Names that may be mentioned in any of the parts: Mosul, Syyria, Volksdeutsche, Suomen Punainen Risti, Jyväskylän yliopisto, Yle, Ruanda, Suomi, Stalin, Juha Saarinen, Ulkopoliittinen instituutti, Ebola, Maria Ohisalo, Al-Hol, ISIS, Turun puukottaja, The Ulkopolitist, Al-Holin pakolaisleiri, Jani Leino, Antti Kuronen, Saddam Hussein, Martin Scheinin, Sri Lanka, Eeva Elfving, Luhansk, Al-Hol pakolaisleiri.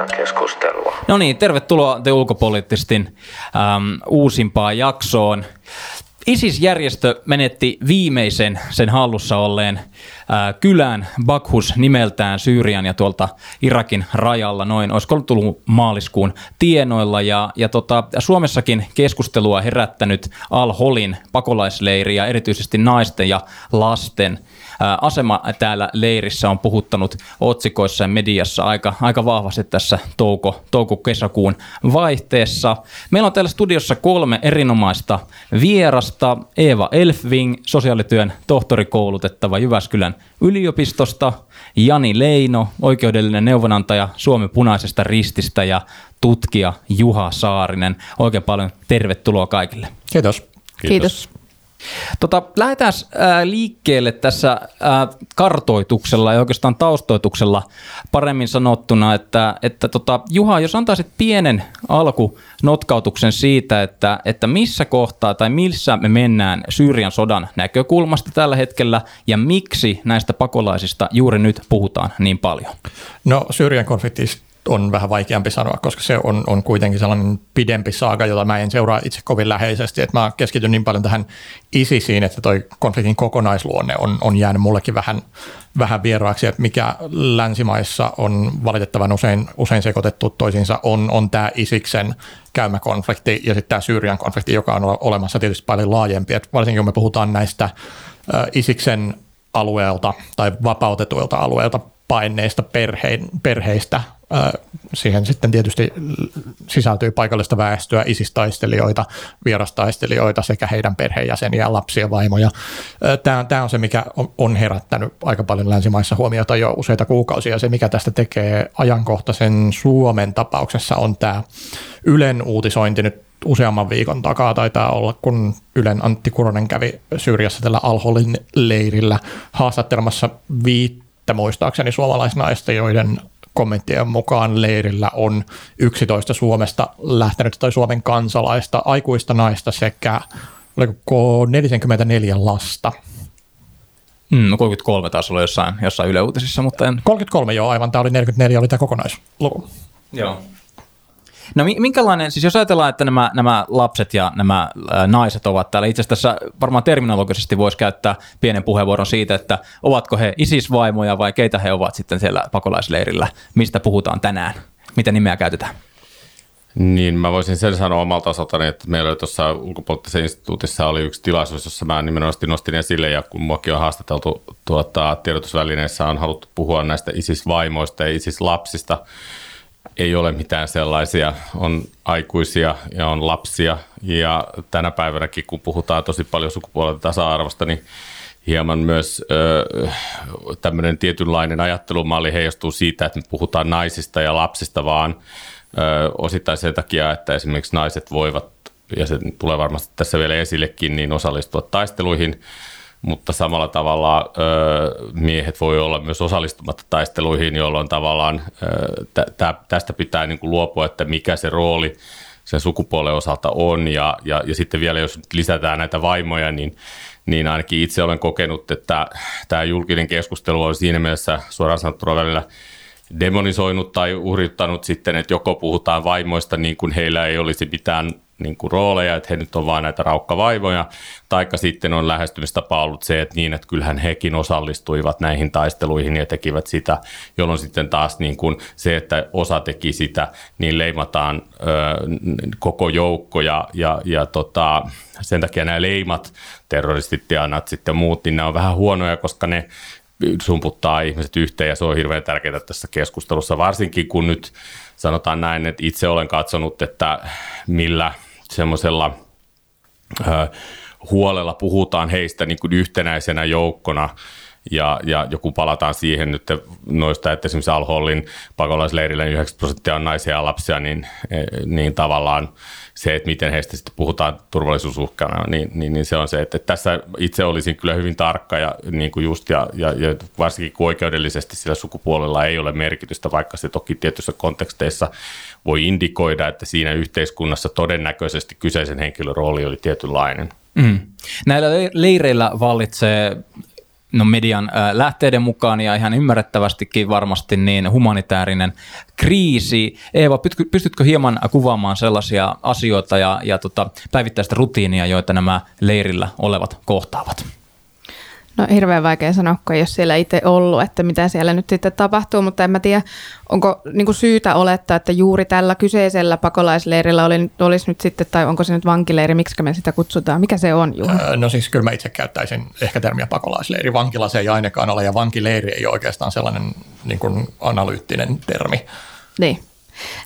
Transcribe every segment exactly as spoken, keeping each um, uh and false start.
jatketaan keskustelua. No niin, tervetuloa The Ulkopoliittistin äm, uusimpaan jaksoon. ISIS-järjestö menetti viimeisen sen hallussa olleen ää, kylän Bakhus nimeltään Syyrian ja tuolta Irakin rajalla noin, olisiko tullut maaliskuun tienoilla. Ja, ja tota, Suomessakin keskustelua herättänyt Al-Holin pakolaisleiri ja erityisesti naisten ja lasten ää, asema täällä leirissä on puhuttanut otsikoissa ja mediassa aika, aika vahvasti tässä touko, touko-kesäkuun vaihteessa. Meillä on täällä studiossa kolme erinomaista vierasta. Eeva Elfving, sosiaalityön tohtorikoulutettava Jyväskylän yliopistosta, Jani Leino, oikeudellinen neuvonantaja Suomen Punaisesta Rististä ja tutkija Juha Saarinen. Oikein paljon tervetuloa kaikille. Kiitos. Kiitos. Kiitos. Tota, lähdetään liikkeelle tässä kartoituksella ja oikeastaan taustoituksella paremmin sanottuna, että, että tota, Juha, jos antaisit pienen alkunotkautuksen siitä, että, että missä kohtaa tai missä me mennään Syyrian sodan näkökulmasta tällä hetkellä ja miksi näistä pakolaisista juuri nyt puhutaan niin paljon? No, Syyrian konfliktista on vähän vaikeampi sanoa, koska se on, on kuitenkin sellainen pidempi saaga, jota mä en seuraa itse kovin läheisesti. Et mä keskityn niin paljon tähän ISISiin, että toi konfliktin kokonaisluonne on, on jäänyt mullekin vähän, vähän vieraaksi, että mikä länsimaissa on valitettavan usein, usein sekoitettu toisiinsa, on, on tämä ISIKsen käymä konflikti ja sitten tämä Syyrian konflikti, joka on olemassa tietysti paljon laajempi. Et varsinkin kun me puhutaan näistä ISIKsen alueelta tai vapautetuilta alueelta paineista perhe, perheistä, siihen sitten tietysti sisältyy paikallista väestöä, isistaistelijoita, vierastaistelijoita sekä heidän perheenjäseniä, lapsia, vaimoja. Tämä on se, mikä on herättänyt aika paljon länsimaissa huomiota jo useita kuukausia. Se, mikä tästä tekee ajankohtaisen Suomen tapauksessa, on tämä Ylen uutisointi nyt useamman viikon takaa. Taitaa olla, kun Ylen Antti Kuronen kävi Syyriassa tällä Al-Holin leirillä haastattelemassa viittä muistaakseni suomalaisnaista, joiden kommenttien mukaan leirillä on yksitoista Suomesta lähtenyt tai Suomen kansalaista, aikuista naista sekä oliko neljäkymmentäneljä lasta. Mm, kolmekymmentäkolme taas oli jossain, jossain Yle Uutisissa, mutta en... kolmekymmentäkolme joo, aivan. Tämä oli neljäkymmentäneljä, oli tämä kokonaisluku. Joo. No minkälainen, siis jos ajatellaan, että nämä, nämä lapset ja nämä ä, naiset ovat täällä, itse asiassa varmaan terminologisesti voisi käyttää pienen puheenvuoron siitä, että ovatko he ISIS-vaimoja vai keitä he ovat sitten siellä pakolaisleirillä, mistä puhutaan tänään, mitä nimeä käytetään? Niin, mä voisin sen sanoa omalta osaltani, että meillä tuossa ulkopoliittisessa instituutissa oli yksi tilaisuus, jossa mä nimenomaan nostin esille, ja kun muakin on haastateltu tuota, tiedotusvälineissä, on haluttu puhua näistä ISIS-vaimoista ja ISIS-lapsista. Ei ole mitään sellaisia, on aikuisia ja on lapsia, ja tänä päivänäkin kun puhutaan tosi paljon sukupuolten tasa-arvosta, niin hieman myös ö, tämmöinen tietynlainen ajattelumalli heijastuu siitä, että me puhutaan naisista ja lapsista vaan ö, osittain sen takia, että esimerkiksi naiset voivat, ja se tulee varmasti tässä vielä esillekin, niin osallistua taisteluihin, mutta samalla tavalla miehet voi olla myös osallistumatta taisteluihin, jolloin tavallaan tästä pitää niin kuin luopua, että mikä se rooli sen sukupuolen osalta on. Ja, ja, ja sitten vielä, jos lisätään näitä vaimoja, niin, niin ainakin itse olen kokenut, että tämä julkinen keskustelu on siinä mielessä suoraan sanottuna välillä demonisoinut tai uhrittanut sitten, että joko puhutaan vaimoista niin kuin heillä ei olisi mitään niin kuin rooleja, että he nyt on vaan näitä raukkavaivoja, taikka sitten on lähestymistapa ollut se, että niin, että kyllähän hekin osallistuivat näihin taisteluihin ja tekivät sitä, jolloin sitten taas niin kuin se, että osa teki sitä, niin leimataan ö, koko joukko ja, ja, ja tota, sen takia nämä leimat, terroristit ja natsit ja muut, niin nämä on vähän huonoja, koska ne sumputtaa ihmiset yhteen ja se on hirveän tärkeää tässä keskustelussa, varsinkin kun nyt sanotaan näin, että itse olen katsonut, että millä semmoisella huolella puhutaan heistä niin kuin yhtenäisenä joukkona. Ja, ja joku palataan siihen nyt noista, että esimerkiksi Al-Holin pakolaisleirillä yhdeksänkymmentä prosenttia on naisia ja lapsia, niin, niin tavallaan se, että miten heistä sitten puhutaan turvallisuusuhkana, niin, niin, niin se on se, että tässä itse olisin kyllä hyvin tarkka ja, niin kuin just, ja, ja, ja varsinkin kun oikeudellisesti sillä sukupuolella ei ole merkitystä, vaikka se toki tietyissä konteksteissa voi indikoida, että siinä yhteiskunnassa todennäköisesti kyseisen henkilön rooli oli tietynlainen. Mm. Näillä leireillä vallitsee no median lähteiden mukaan ja ihan ymmärrettävästikin varmasti niin humanitaarinen kriisi. Eeva, pystytkö hieman kuvaamaan sellaisia asioita ja, ja tota, päivittäistä rutiinia, joita nämä leirillä olevat kohtaavat? No hirveän vaikea sanoa, kun ei ole siellä itse ollut, että mitä siellä nyt sitten tapahtuu, mutta en mä tiedä, onko niin kuin syytä olettaa, että juuri tällä kyseisellä pakolaisleirillä oli, olisi nyt sitten, tai onko se nyt vankileiri, miksi me sitä kutsutaan, mikä se on, Juha? Öö, no siis kyllä mä itse käyttäisin ehkä termiä pakolaisleiri, vankila se ei ainakaan ole, ja vankileiri ei ole oikeastaan sellainen niin kuin analyyttinen termi. Niin.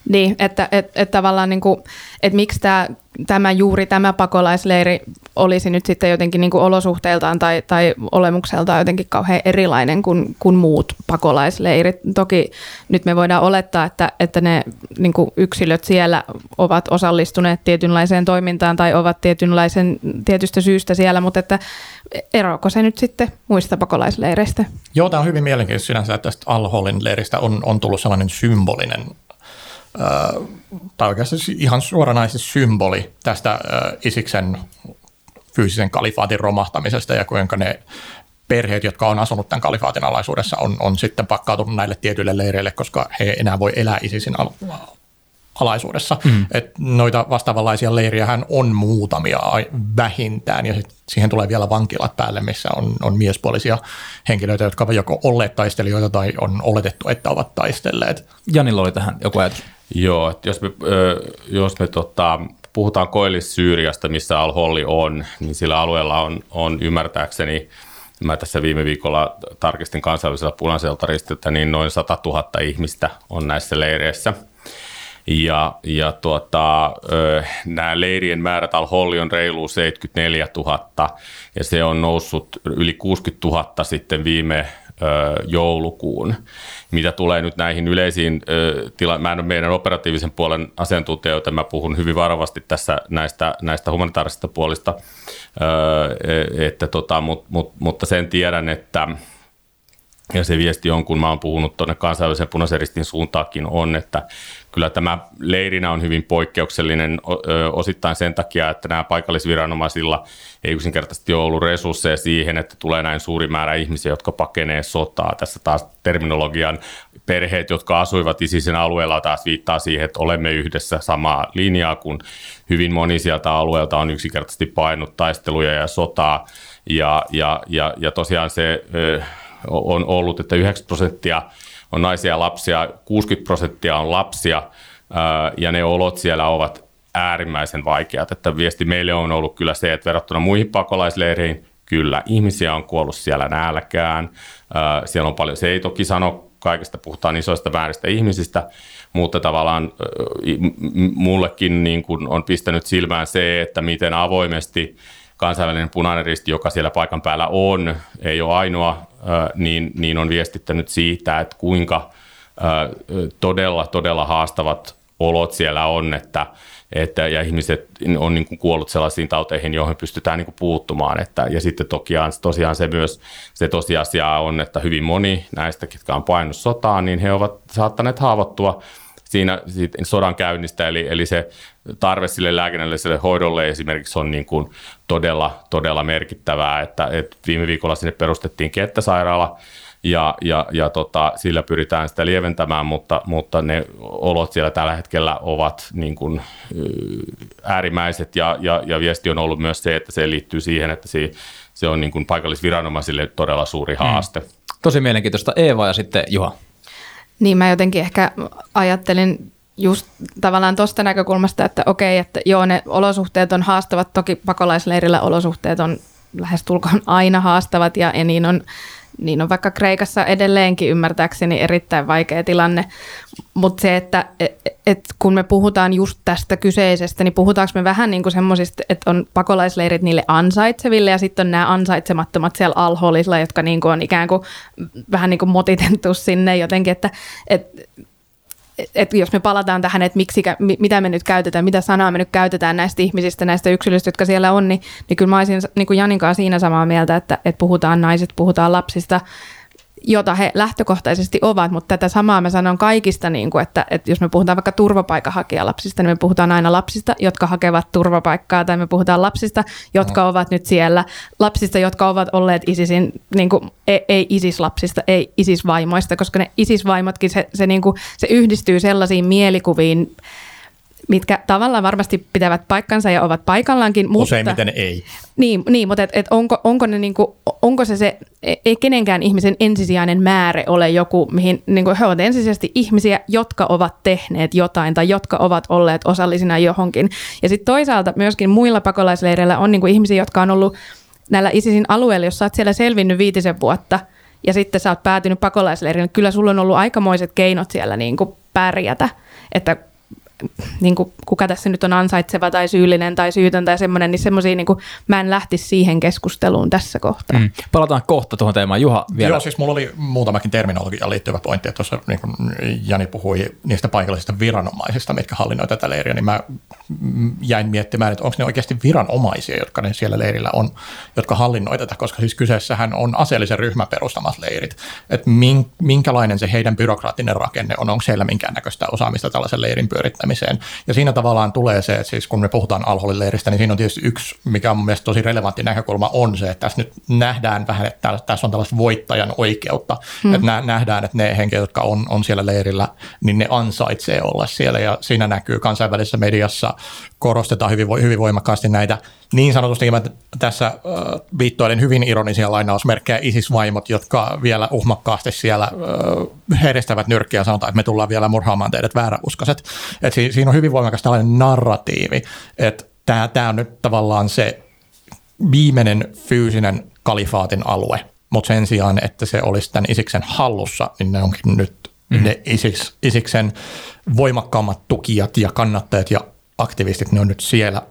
Niin, että, että, että tavallaan niin kuin, että miksi tämä, tämä juuri tämä pakolaisleiri olisi nyt sitten jotenkin niin kuin olosuhteiltaan tai, tai olemukseltaan jotenkin kauhean erilainen kuin, kuin muut pakolaisleirit. Toki nyt me voidaan olettaa, että, että ne niin kuin yksilöt siellä ovat osallistuneet tietynlaiseen toimintaan tai ovat tietynlaisen, tietystä syystä siellä, mutta että eroako se nyt sitten muista pakolaisleireistä? Joo, tämä on hyvin mielenkiintoista sinänsä, että tästä Al-Holin leiristä on, on tullut sellainen symbolinen Öö, tai oikeastaan ihan suoranainen symboli tästä öö, Isiksen fyysisen kalifaatin romahtamisesta ja kuinka ne perheet, jotka on asunut tämän kalifaatin alaisuudessa, on, on sitten pakkautunut näille tietyille leireille, koska he ei enää voi elää Isisin al- alaisuudessa. Mm. Et noita vastaavanlaisia leiriähän on muutamia vähintään ja sit siihen tulee vielä vankilat päälle, missä on, on miespuolisia henkilöitä, jotka ovat joko olleet taistelijoita tai on oletettu, että ovat taistelleet. Janilla oli tähän joku ajatus. Joo, että jos me, jos me tota, puhutaan Koillis-Syyriasta, missä Al-Holli on, niin sillä alueella on, on ymmärtääkseni, mä tässä viime viikolla tarkistin kansainvälisellä punaiselta ristiltä, niin noin satatuhatta ihmistä on näissä leireissä. Ja, ja tuota, nämä leirien määrät Al-Holli on reilu seitsemänkymmentäneljätuhatta ja se on noussut yli kuusikymmentätuhatta sitten viime joulukuun. Mitä tulee nyt näihin yleisiin tilanteisiin, mä en ole meidän operatiivisen puolen asiantuntija, joten mä puhun hyvin varovasti tässä näistä, näistä humanitaarisista puolista, että tota, mut, mut, mutta sen tiedän, että ja se viesti on, kun mä oon puhunut tuonne kansainvälisen Punaisen Ristin suuntaakin, on, että kyllä tämä leirinä on hyvin poikkeuksellinen osittain sen takia, että nämä paikallisviranomaisilla ei yksinkertaisesti ole ollut resursseja siihen, että tulee näin suuri määrä ihmisiä, jotka pakenee sotaa. Tässä taas terminologian perheet, jotka asuivat Isisin alueella, taas viittaa siihen, että olemme yhdessä samaa linjaa, kun hyvin moni sieltä alueelta on yksinkertaisesti painut taisteluja ja sotaa. Ja, ja, ja, ja tosiaan se on ollut, että yhdeksänkymmentä prosenttia on naisia ja lapsia, kuusikymmentä prosenttia on lapsia ja ne olot siellä ovat äärimmäisen vaikeat. Että viesti meille on ollut kyllä se, että verrattuna muihin pakolaisleireihin, kyllä ihmisiä on kuollut siellä nälkään. Siellä on paljon, se ei toki sano kaikesta, puhutaan isoista vääristä ihmisistä, mutta tavallaan mullekin niin kuin on pistänyt silmään se, että miten avoimesti kansainvälinen Punainen Risti, joka siellä paikan päällä on, ei ole ainoa, niin, niin on viestittänyt siitä, että kuinka todella, todella haastavat olot siellä on, että, että ja ihmiset on niin kuin kuollut sellaisiin tauteihin, joihin pystytään niin kuin puuttumaan. Että, ja sitten tokiaan, tosiaan se myös se tosiasia on, että hyvin moni näistä, ketkä on painut sotaan, niin he ovat saattaneet haavoittua siinä sodan käynnistä, eli, eli se tarve sille lääkinnälliselle hoidolle esimerkiksi on niin kuin todella, todella merkittävää, että, että viime viikolla sinne perustettiin kenttäsairaala ja, ja, ja tota, sillä pyritään sitä lieventämään, mutta, mutta ne olot siellä tällä hetkellä ovat niin kuin äärimmäiset ja, ja, ja viesti on ollut myös se, että se liittyy siihen, että se, se on niin kuin paikallisviranomaisille todella suuri haaste. Hmm. Tosi mielenkiintoista. Eeva ja sitten Juha. Niin mä jotenkin ehkä ajattelin just tavallaan tuosta näkökulmasta, että okei, että joo ne olosuhteet on haastavat, toki pakolaisleirillä olosuhteet on lähestulkoon aina haastavat ja, ja niin, on, niin on vaikka Kreikassa edelleenkin ymmärtääkseni erittäin vaikea tilanne, mutta se, että et, et kun me puhutaan just tästä kyseisestä, niin puhutaanko me vähän niin kuin semmoisista, että on pakolaisleirit niille ansaitseville ja sitten on nämä ansaitsemattomat siellä Al-Holilla, jotka niin kuin on ikään kuin vähän niin kuin motitettu sinne jotenkin, että et, että jos me palataan tähän, että miksi, mitä me nyt käytetään, mitä sanaa me nyt käytetään näistä ihmisistä, näistä yksilöistä, jotka siellä on, niin, niin kyllä mä olisin niin kuin Janinkaan siinä samaa mieltä, että, että puhutaan naisista, puhutaan lapsista, jota he lähtökohtaisesti ovat, mutta tätä samaa mä sanon kaikista, niin kuin, että, että jos me puhutaan vaikka turvapaikanhakijalapsista, niin me puhutaan aina lapsista, jotka hakevat turvapaikkaa, tai me puhutaan lapsista, jotka ovat nyt siellä, lapsista, jotka ovat olleet ISISin, niin kuin, ei, ei ISIS-lapsista, ei ISIS-vaimoista, koska ne ISIS-vaimotkin, se, se, niin kuin, se yhdistyy sellaisiin mielikuviin, mitkä tavallaan varmasti pitävät paikkansa ja ovat paikallaankin, mutta... Useimmiten ei. Niin, niin mutta et, et onko, onko, ne niinku, onko se se, ei kenenkään ihmisen ensisijainen määrä ole joku, mihin niinku he ovat ensisijaisesti ihmisiä, jotka ovat tehneet jotain tai jotka ovat olleet osallisina johonkin. Ja sitten toisaalta myöskin muilla pakolaisleireillä on niinku ihmisiä, jotka on ollut näillä ISISin alueilla, jos sä oot siellä selvinnyt viitisen vuotta ja sitten sä oot päätynyt pakolaisleirille, kyllä sulla on ollut aikamoiset keinot siellä niinku pärjätä, että... Niin kuin, kuka tässä nyt on ansaitseva tai syyllinen tai syytön tai semmoinen, niin semmoisia niin kuin, mä en lähtisi siihen keskusteluun tässä kohtaa. Mm. Palataan kohta tuohon teemaan. Juha vielä. Joo, siis mulla oli muutamakin terminologiaan liittyvä pointti, että tuossa niin kuin Jani puhui niistä paikallisista viranomaisista, mitkä hallinnoi tätä leiriä, niin mä jäin miettimään, että onko ne oikeasti viranomaisia, jotka ne siellä leirillä on, jotka hallinnoi tätä, koska siis kyseessähän on aseellisen ryhmän perustamat leirit. Että minkälainen se heidän byrokraattinen rakenne on, onko heillä minkäännäköistä osaamista tällaisen leirin pyörittämiseen. Ja siinä tavallaan tulee se, että siis kun me puhutaan Al-Holin leiristä, niin siinä on tietysti yksi, mikä on mun mielestä tosi relevantti näkökulma, on se, että tässä nyt nähdään vähän, että tässä on tällaista voittajan oikeutta. Mm. Että nähdään, että ne henkilöt, jotka on, on siellä leirillä, niin ne ansaitsee olla siellä. Ja siinä näkyy kansainvälisessä mediassa, korostetaan hyvin, hyvin voimakkaasti näitä niin sanotusti, mä tässä äh, viittoilen hyvin ironisia lainausmerkkejä ISIS-vaimot, jotka vielä uhmakkaasti siellä äh, heristävät nyrkkiä ja sanotaan, että me tullaan vielä murhaamaan teidät vääräuskoiset. Että si- siinä on hyvin voimakas tällainen narratiivi, että tämä on nyt tavallaan se viimeinen fyysinen kalifaatin alue, mutta sen sijaan, että se olisi tämän Isiksen hallussa, niin ne onkin nyt mm. ne Isis, Isiksen voimakkaammat tukijat ja kannattajat ja aktivistit, ne on nyt siellä.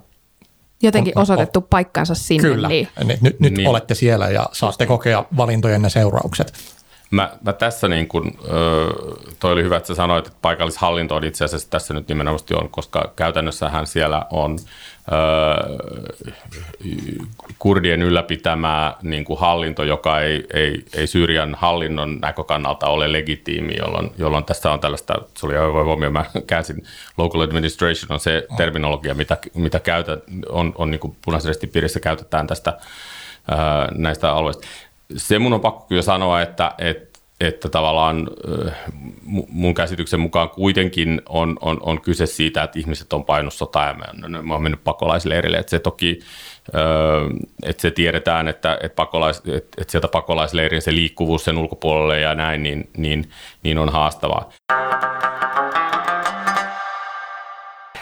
Jotenkin osoitettu on, on, paikkansa sinne. Kyllä. Niin. Nyt, nyt niin. Olette siellä ja saatte kokea valintojenne seuraukset. Mä, mä tässä niin kuin, toi oli hyvä, että sä sanoit, että paikallishallinto on itse asiassa tässä nyt nimenomaan on, koska käytännössähän siellä on ö, kurdien ylläpitämää niin kuin hallinto, joka ei, ei, ei Syyrian hallinnon näkökannalta ole legitiimi, jolloin, jolloin tässä on tällaista, se oli aivan huomioon, mä käänsin, local administration on se terminologia, mitä, mitä käytä, on, on niin kuin Punaisen Ristin piirissä käytetään tästä näistä alueista. Se mun on pakko kyllä sanoa, että, että, että tavallaan mun käsityksen mukaan kuitenkin on, on, on kyse siitä, että ihmiset on painut sotaa ja mä oon mennyt pakolaisleirille. Että se toki, että se tiedetään, että, että, pakolais, että, että sieltä pakolaisleirin se liikkuvuus sen ulkopuolelle ja näin, niin, niin, niin on haastavaa.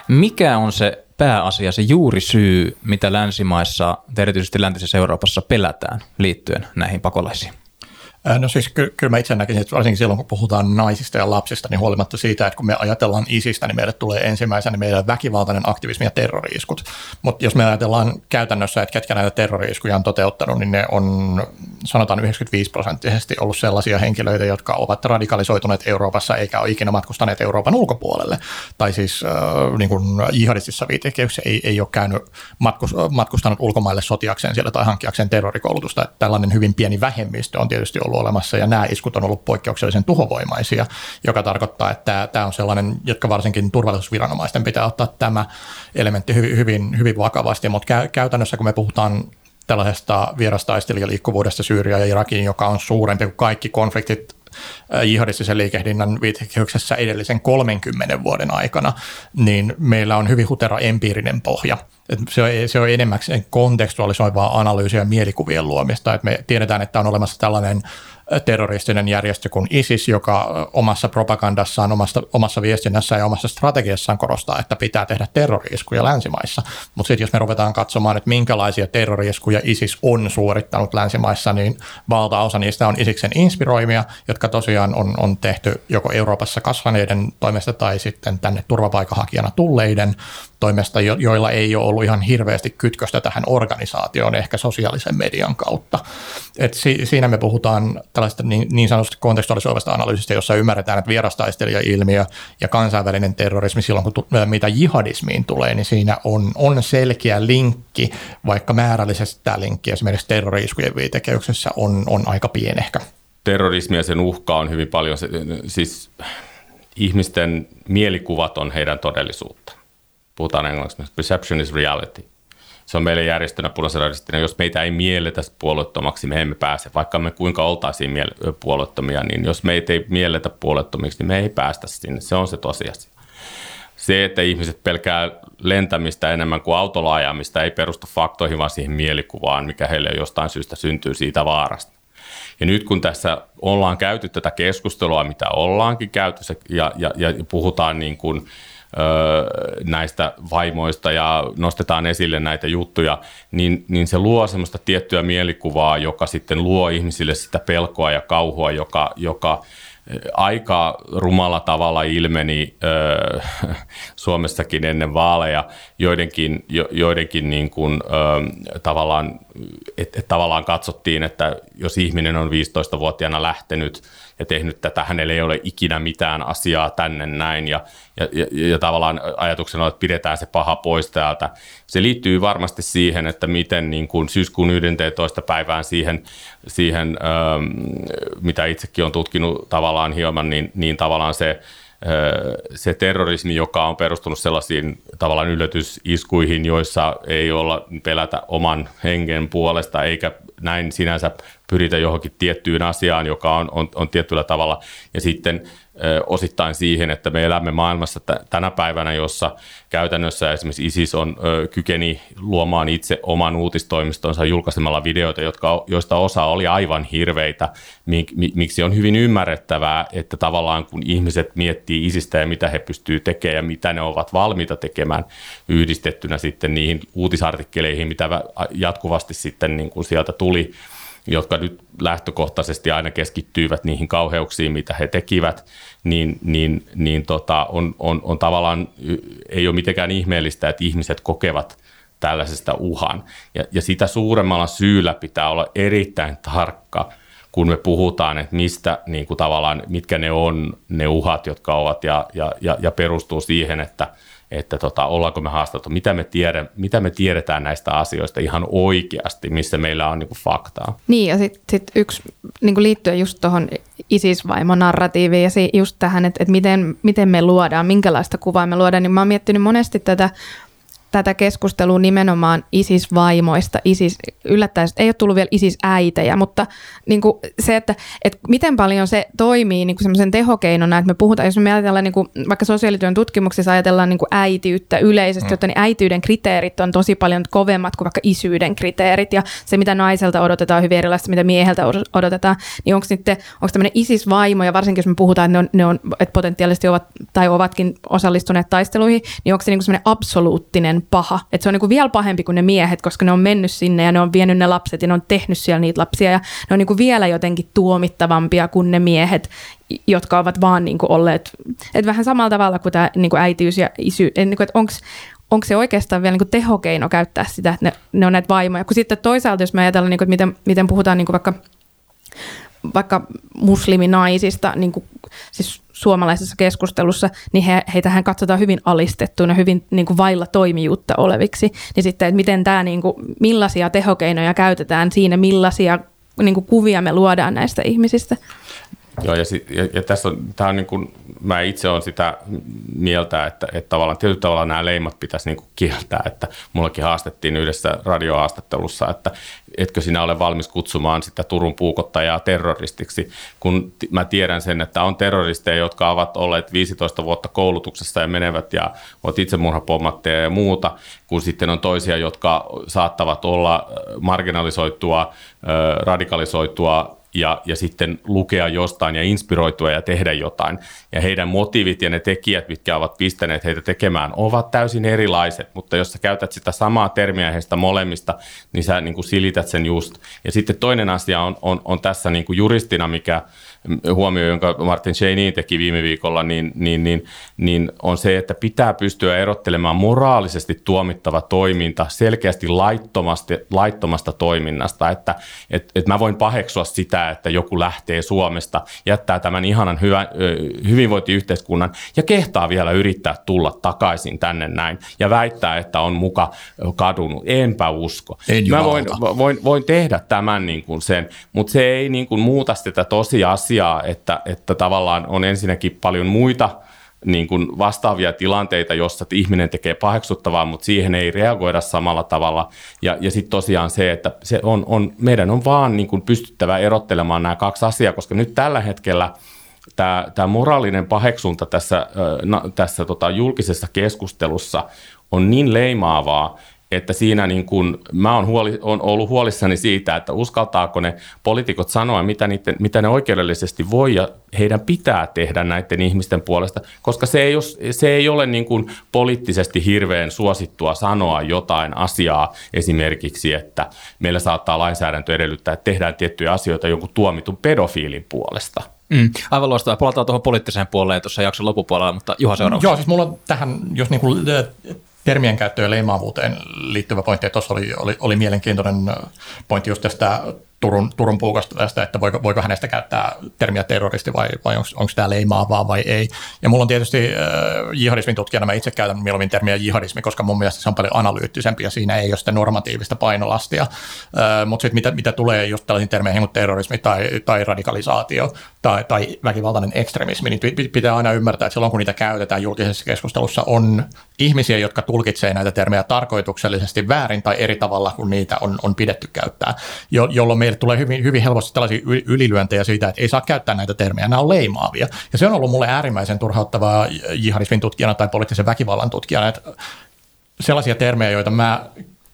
Mikä on se pääasia, se juurisyy, mitä länsimaissa, erityisesti läntisessä Euroopassa pelätään liittyen näihin pakolaisiin? No siis ky- kyllä mä itse näkisin, että varsinkin silloin kun puhutaan naisista ja lapsista, niin huolimatta siitä, että kun me ajatellaan ISISistä, niin meille tulee ensimmäisenä meidän väkivaltainen aktivismi ja terrori-iskut. Mutta jos me ajatellaan käytännössä, että ketkä näitä terrori-iskuja on toteuttanut, niin ne on sanotaan yhdeksänkymmentäviisi prosenttisesti ollut sellaisia henkilöitä, jotka ovat radikalisoituneet Euroopassa eikä ole ikinä matkustaneet Euroopan ulkopuolelle. Tai siis äh, niin kuin jihadistissa viitekeyksissä ei, ei ole käynyt matkus- matkustanut ulkomaille sotiakseen siellä tai hankkiakseen terrorikoulutusta. Että tällainen hyvin pieni vähemmistö on tietysti ollut olemassa, ja nämä iskut on ollut poikkeuksellisen tuhovoimaisia, joka tarkoittaa, että tämä on sellainen, jotka varsinkin turvallisuusviranomaisten pitää ottaa tämä elementti hyvin, hyvin, hyvin vakavasti, mutta käytännössä kun me puhutaan tällaisesta vierastaistelijaliikkuvuudesta Syyriaan ja Irakiin, joka on suurempi kuin kaikki konfliktit jihadistisen liikehdinnän viitekehyksessä edellisen kolmenkymmenen vuoden aikana, niin meillä on hyvin hutera empiirinen pohja. Et se on, se on enemmäksi kontekstualisoivaa analyysiä ja mielikuvien luomista. Et me tiedetään, että on olemassa tällainen terroristinen järjestö kuin ISIS, joka omassa propagandassaan, omasta, omassa viestinnässään ja omassa strategiassaan korostaa, että pitää tehdä terrori-iskuja länsimaissa. Mutta sitten jos me ruvetaan katsomaan, että minkälaisia terrori-iskuja ISIS on suorittanut länsimaissa, niin valtaosa niistä on ISISen inspiroimia, jotka tosiaan on, on tehty joko Euroopassa kasvaneiden toimesta tai sitten tänne turvapaikanhakijana tulleiden toimesta, jo, joilla ei ole ollut ihan hirveästi kytköstä tähän organisaatioon, ehkä sosiaalisen median kautta. Et si, siinä me puhutaan tällaista niin, niin sanotusti kontekstuaalisoivasta analyysistä, jossa ymmärretään, että vierastaistelijailmiö ja kansainvälinen terrorismi silloin, kun tu, mitä jihadismiin tulee, niin siinä on, on selkeä linkki, vaikka määrällisesti tämä linkki esimerkiksi terrori-iskujen viitekehyksessä on, on aika pienehkä. terrorismi ja sen uhka on hyvin paljon, siis ihmisten mielikuvat on heidän todellisuutta. Puhutaan englanniksi, perception is reality. Se on meille järjestönä punaisena ristinä. Jos meitä ei mielletä puolueettomaksi, me emme pääse. Vaikka me kuinka oltaisiin miele- puolueettomia, niin jos meitä ei mielletä puolueettomiksi, niin me ei päästä sinne. Se on se tosiasia. Se, että ihmiset pelkää lentämistä enemmän kuin autolla ajamista, ei perustu faktoihin, vaan siihen mielikuvaan, mikä heille jostain syystä syntyy siitä vaarasta. Ja nyt kun tässä ollaan käyty tätä keskustelua, mitä ollaankin käyty, ja, ja, ja puhutaan niin kuin näistä vaimoista ja nostetaan esille näitä juttuja, niin, niin se luo semmoista tiettyä mielikuvaa, joka sitten luo ihmisille sitä pelkoa ja kauhua, joka, joka aika rumalla tavalla ilmeni ö, Suomessakin ennen vaaleja joidenkin, jo, joidenkin niin kuin, ö, tavallaan, et, et tavallaan katsottiin, että jos ihminen on viisitoistavuotiaana lähtenyt ja tehnyt tätä, hänellä ei ole ikinä mitään asiaa tänne näin ja, ja, ja, ja tavallaan ajatuksena on, että pidetään se paha pois täältä. Se liittyy varmasti siihen, että miten niin kuin syyskuun yhdenteentoista päivään siihen, siihen ö, mitä itsekin on tutkinut tavallaan hieman, niin, niin tavallaan se, se terrorismi, joka on perustunut sellaisiin tavallaan yllätysiskuihin, joissa ei olla pelätä oman hengen puolesta eikä näin sinänsä pyritä johonkin tiettyyn asiaan, joka on, on, on tietyllä tavalla. Ja sitten ö, osittain siihen, että me elämme maailmassa t- tänä päivänä, jossa käytännössä esimerkiksi ISIS on, ö, kykeni luomaan itse oman uutistoimistonsa julkaisemalla videoita, jotka, joista osa oli aivan hirveitä. Mik, miksi on hyvin ymmärrettävää, että tavallaan kun ihmiset miettii ISISistä ja mitä he pystyvät tekemään ja mitä ne ovat valmiita tekemään yhdistettynä sitten niihin uutisartikkeleihin, mitä jatkuvasti sitten niin kuin sieltä tuli, jotka nyt lähtökohtaisesti aina keskittyivät niihin kauheuksiin, mitä he tekivät, niin, niin, niin tota, on, on, on tavallaan, ei ole mitenkään ihmeellistä, että ihmiset kokevat tällaisesta uhan. Ja, ja sitä suuremmalla syyllä pitää olla erittäin tarkka, kun me puhutaan, että mistä, niin kuin tavallaan, mitkä ne on ne uhat, jotka ovat, ja, ja, ja, ja perustuu siihen, että, että tota, ollaanko me haastattu, mitä me, tiedä, mitä me tiedetään näistä asioista ihan oikeasti, missä meillä on niin kuin faktaa. Niin, ja sitten sit yksi niin kuin liittyen just tuohon ISIS-vaimo-narratiiviin ja si, just tähän, että, että miten, miten me luodaan, minkälaista kuvaa me luodaan, niin mä oon miettinyt monesti tätä, tätä keskustelua nimenomaan ISIS-vaimoista, ISIS, yllättäen, ei ole tullut vielä ISIS-äitejä, mutta niin kuin se, että, että miten paljon se toimii niin kuin semmoisen tehokeinona, että me puhutaan, jos me ajatellaan niin kuin, vaikka sosiaalityön tutkimuksissa ajatellaan niin kuin äitiyttä yleisesti, jotta niin äitiyden kriteerit on tosi paljon kovemmat kuin vaikka isyyden kriteerit, ja se mitä naiselta odotetaan hyvin erilaista, mitä mieheltä odotetaan, niin onko sitten, onko tämmöinen ISIS-vaimo, ja varsinkin jos me puhutaan, että, ne on, ne on, että potentiaalisesti ovat tai ovatkin osallistuneet taisteluihin, niin onko se niin kuin semmoinen absoluuttinen paha. Et se on niinku vielä pahempi kuin ne miehet, koska ne on mennyt sinne ja ne on vienyt ne lapset ja ne on tehnyt siellä niitä lapsia ja ne on niinku vielä jotenkin tuomittavampia kuin ne miehet, jotka ovat vaan niinku olleet, et vähän samalla tavalla kuin tämä niinku äitiys ja isyys, niinku, että onko onko se oikeastaan vielä niinku tehokeino käyttää sitä, että ne, ne on näitä vaimoja, kun sitten toisaalta jos me ajatellaan, niinku, että miten, miten puhutaan niinku vaikka vaikka musliminaisista, niin kuin, siis suomalaisessa keskustelussa, niin he, heitähän katsotaan hyvin alistettuna, hyvin niin kuin vailla toimijuutta oleviksi. Niin sitten, että miten tämä, niin kuin, millaisia tehokeinoja käytetään siinä, millaisia niin kuin kuvia me luodaan näistä ihmisistä. Joo, ja, sit, ja, ja tässä on, tämä on niin kuin, mä itse olen sitä mieltä, että, että tavallaan tietyllä tavalla nämä leimat pitäisi niin kuin kieltää, että mullakin haastettiin yhdessä radiohaastattelussa, että etkö sinä ole valmis kutsumaan sitä Turun puukottajaa terroristiksi, kun t- mä tiedän sen, että on terroristeja, jotka ovat olleet viisitoista vuotta koulutuksessa ja menevät ja ovat itsemurhapommatteja ja muuta, kun sitten on toisia, jotka saattavat olla marginalisoitua, radikalisoitua, Ja, ja sitten lukea jostain ja inspiroitua ja tehdä jotain. Ja heidän motiivit ja ne tekijät, mitkä ovat pistäneet heitä tekemään, ovat täysin erilaiset. Mutta jos sä käytät sitä samaa termiä heistä molemmista, niin sä niin kuin silität sen just. Ja sitten toinen asia on, on, on tässä niin kuin juristina, mikä huomio, jonka Martin Scheinin teki viime viikolla, niin, niin, niin, niin on se, että pitää pystyä erottelemaan moraalisesti tuomittava toiminta selkeästi laittomasta toiminnasta. Että et, et mä voin paheksua sitä, sitä, että joku lähtee Suomesta, jättää tämän ihanan hyvä, hyvinvointiyhteiskunnan ja kehtaa vielä yrittää tulla takaisin tänne näin ja väittää, että on muka kadunut. Enpä usko. En Mä voin, voin, voin tehdä tämän niin kuin sen, mutta se ei niin kuin muuta sitä tosiasiaa, että, että tavallaan on ensinnäkin paljon muita niin kuin vastaavia tilanteita, jossa ihminen tekee paheksuttavaa, mutta siihen ei reagoida samalla tavalla. Ja, ja sitten tosiaan se, että se on, on, meidän on vaan niin kuin pystyttävä erottelemaan nämä kaksi asiaa, koska nyt tällä hetkellä tämä, tämä moraalinen paheksunta tässä, na, tässä tota, julkisessa keskustelussa on niin leimaavaa, että siinä niin kun, mä oon, huoli, oon ollut huolissani siitä, että uskaltaako ne poliitikot sanoa, mitä, niiden, mitä ne oikeudellisesti voi ja heidän pitää tehdä näiden ihmisten puolesta, koska se ei ole, se ei ole niin kun poliittisesti hirveän suosittua sanoa jotain asiaa, esimerkiksi, että meillä saattaa lainsäädäntö edellyttää, että tehdään tiettyjä asioita jonkun tuomitun pedofiilin puolesta. Mm, aivan loistavaa. Palataan tuohon poliittiseen puoleen tuossa jakson loppupuolella, mutta Juha seuraavaksi. Joo, siis mulla on tähän, jos niin kuin termien käyttöön ja leimaavuuteen liittyvä pointti. Tuossa oli, oli, oli mielenkiintoinen pointti just tästä Turun, Turun puukosta, että voiko, voiko hänestä käyttää termiä terroristi vai, vai onko tämä leimaavaa vai ei. Ja mulla on tietysti äh, jihadismin tutkijana, mä itse käytän mieluummin termiä jihadismi, koska mun mielestä se on paljon analyyttisempi ja siinä ei ole sitä normatiivista painolastia. Äh, mutta sitten mitä, mitä tulee just tällaisiin termeihin kuin terrorismi tai, tai radikalisaatio tai, tai väkivaltainen ekstremismi, niin pitää aina ymmärtää, että silloin kun niitä käytetään julkisessa keskustelussa, on ihmisiä, jotka tulkitsee näitä termejä tarkoituksellisesti väärin tai eri tavalla kuin niitä on, on pidetty käyttää, jo, jolloin meille tulee hyvin, hyvin helposti tällaisia ylilyöntejä siitä, että ei saa käyttää näitä termejä, nämä on leimaavia. Ja se on ollut mulle äärimmäisen turhauttavaa jihadismin tutkijana tai poliittisen väkivallan tutkijana, että sellaisia termejä, joita mä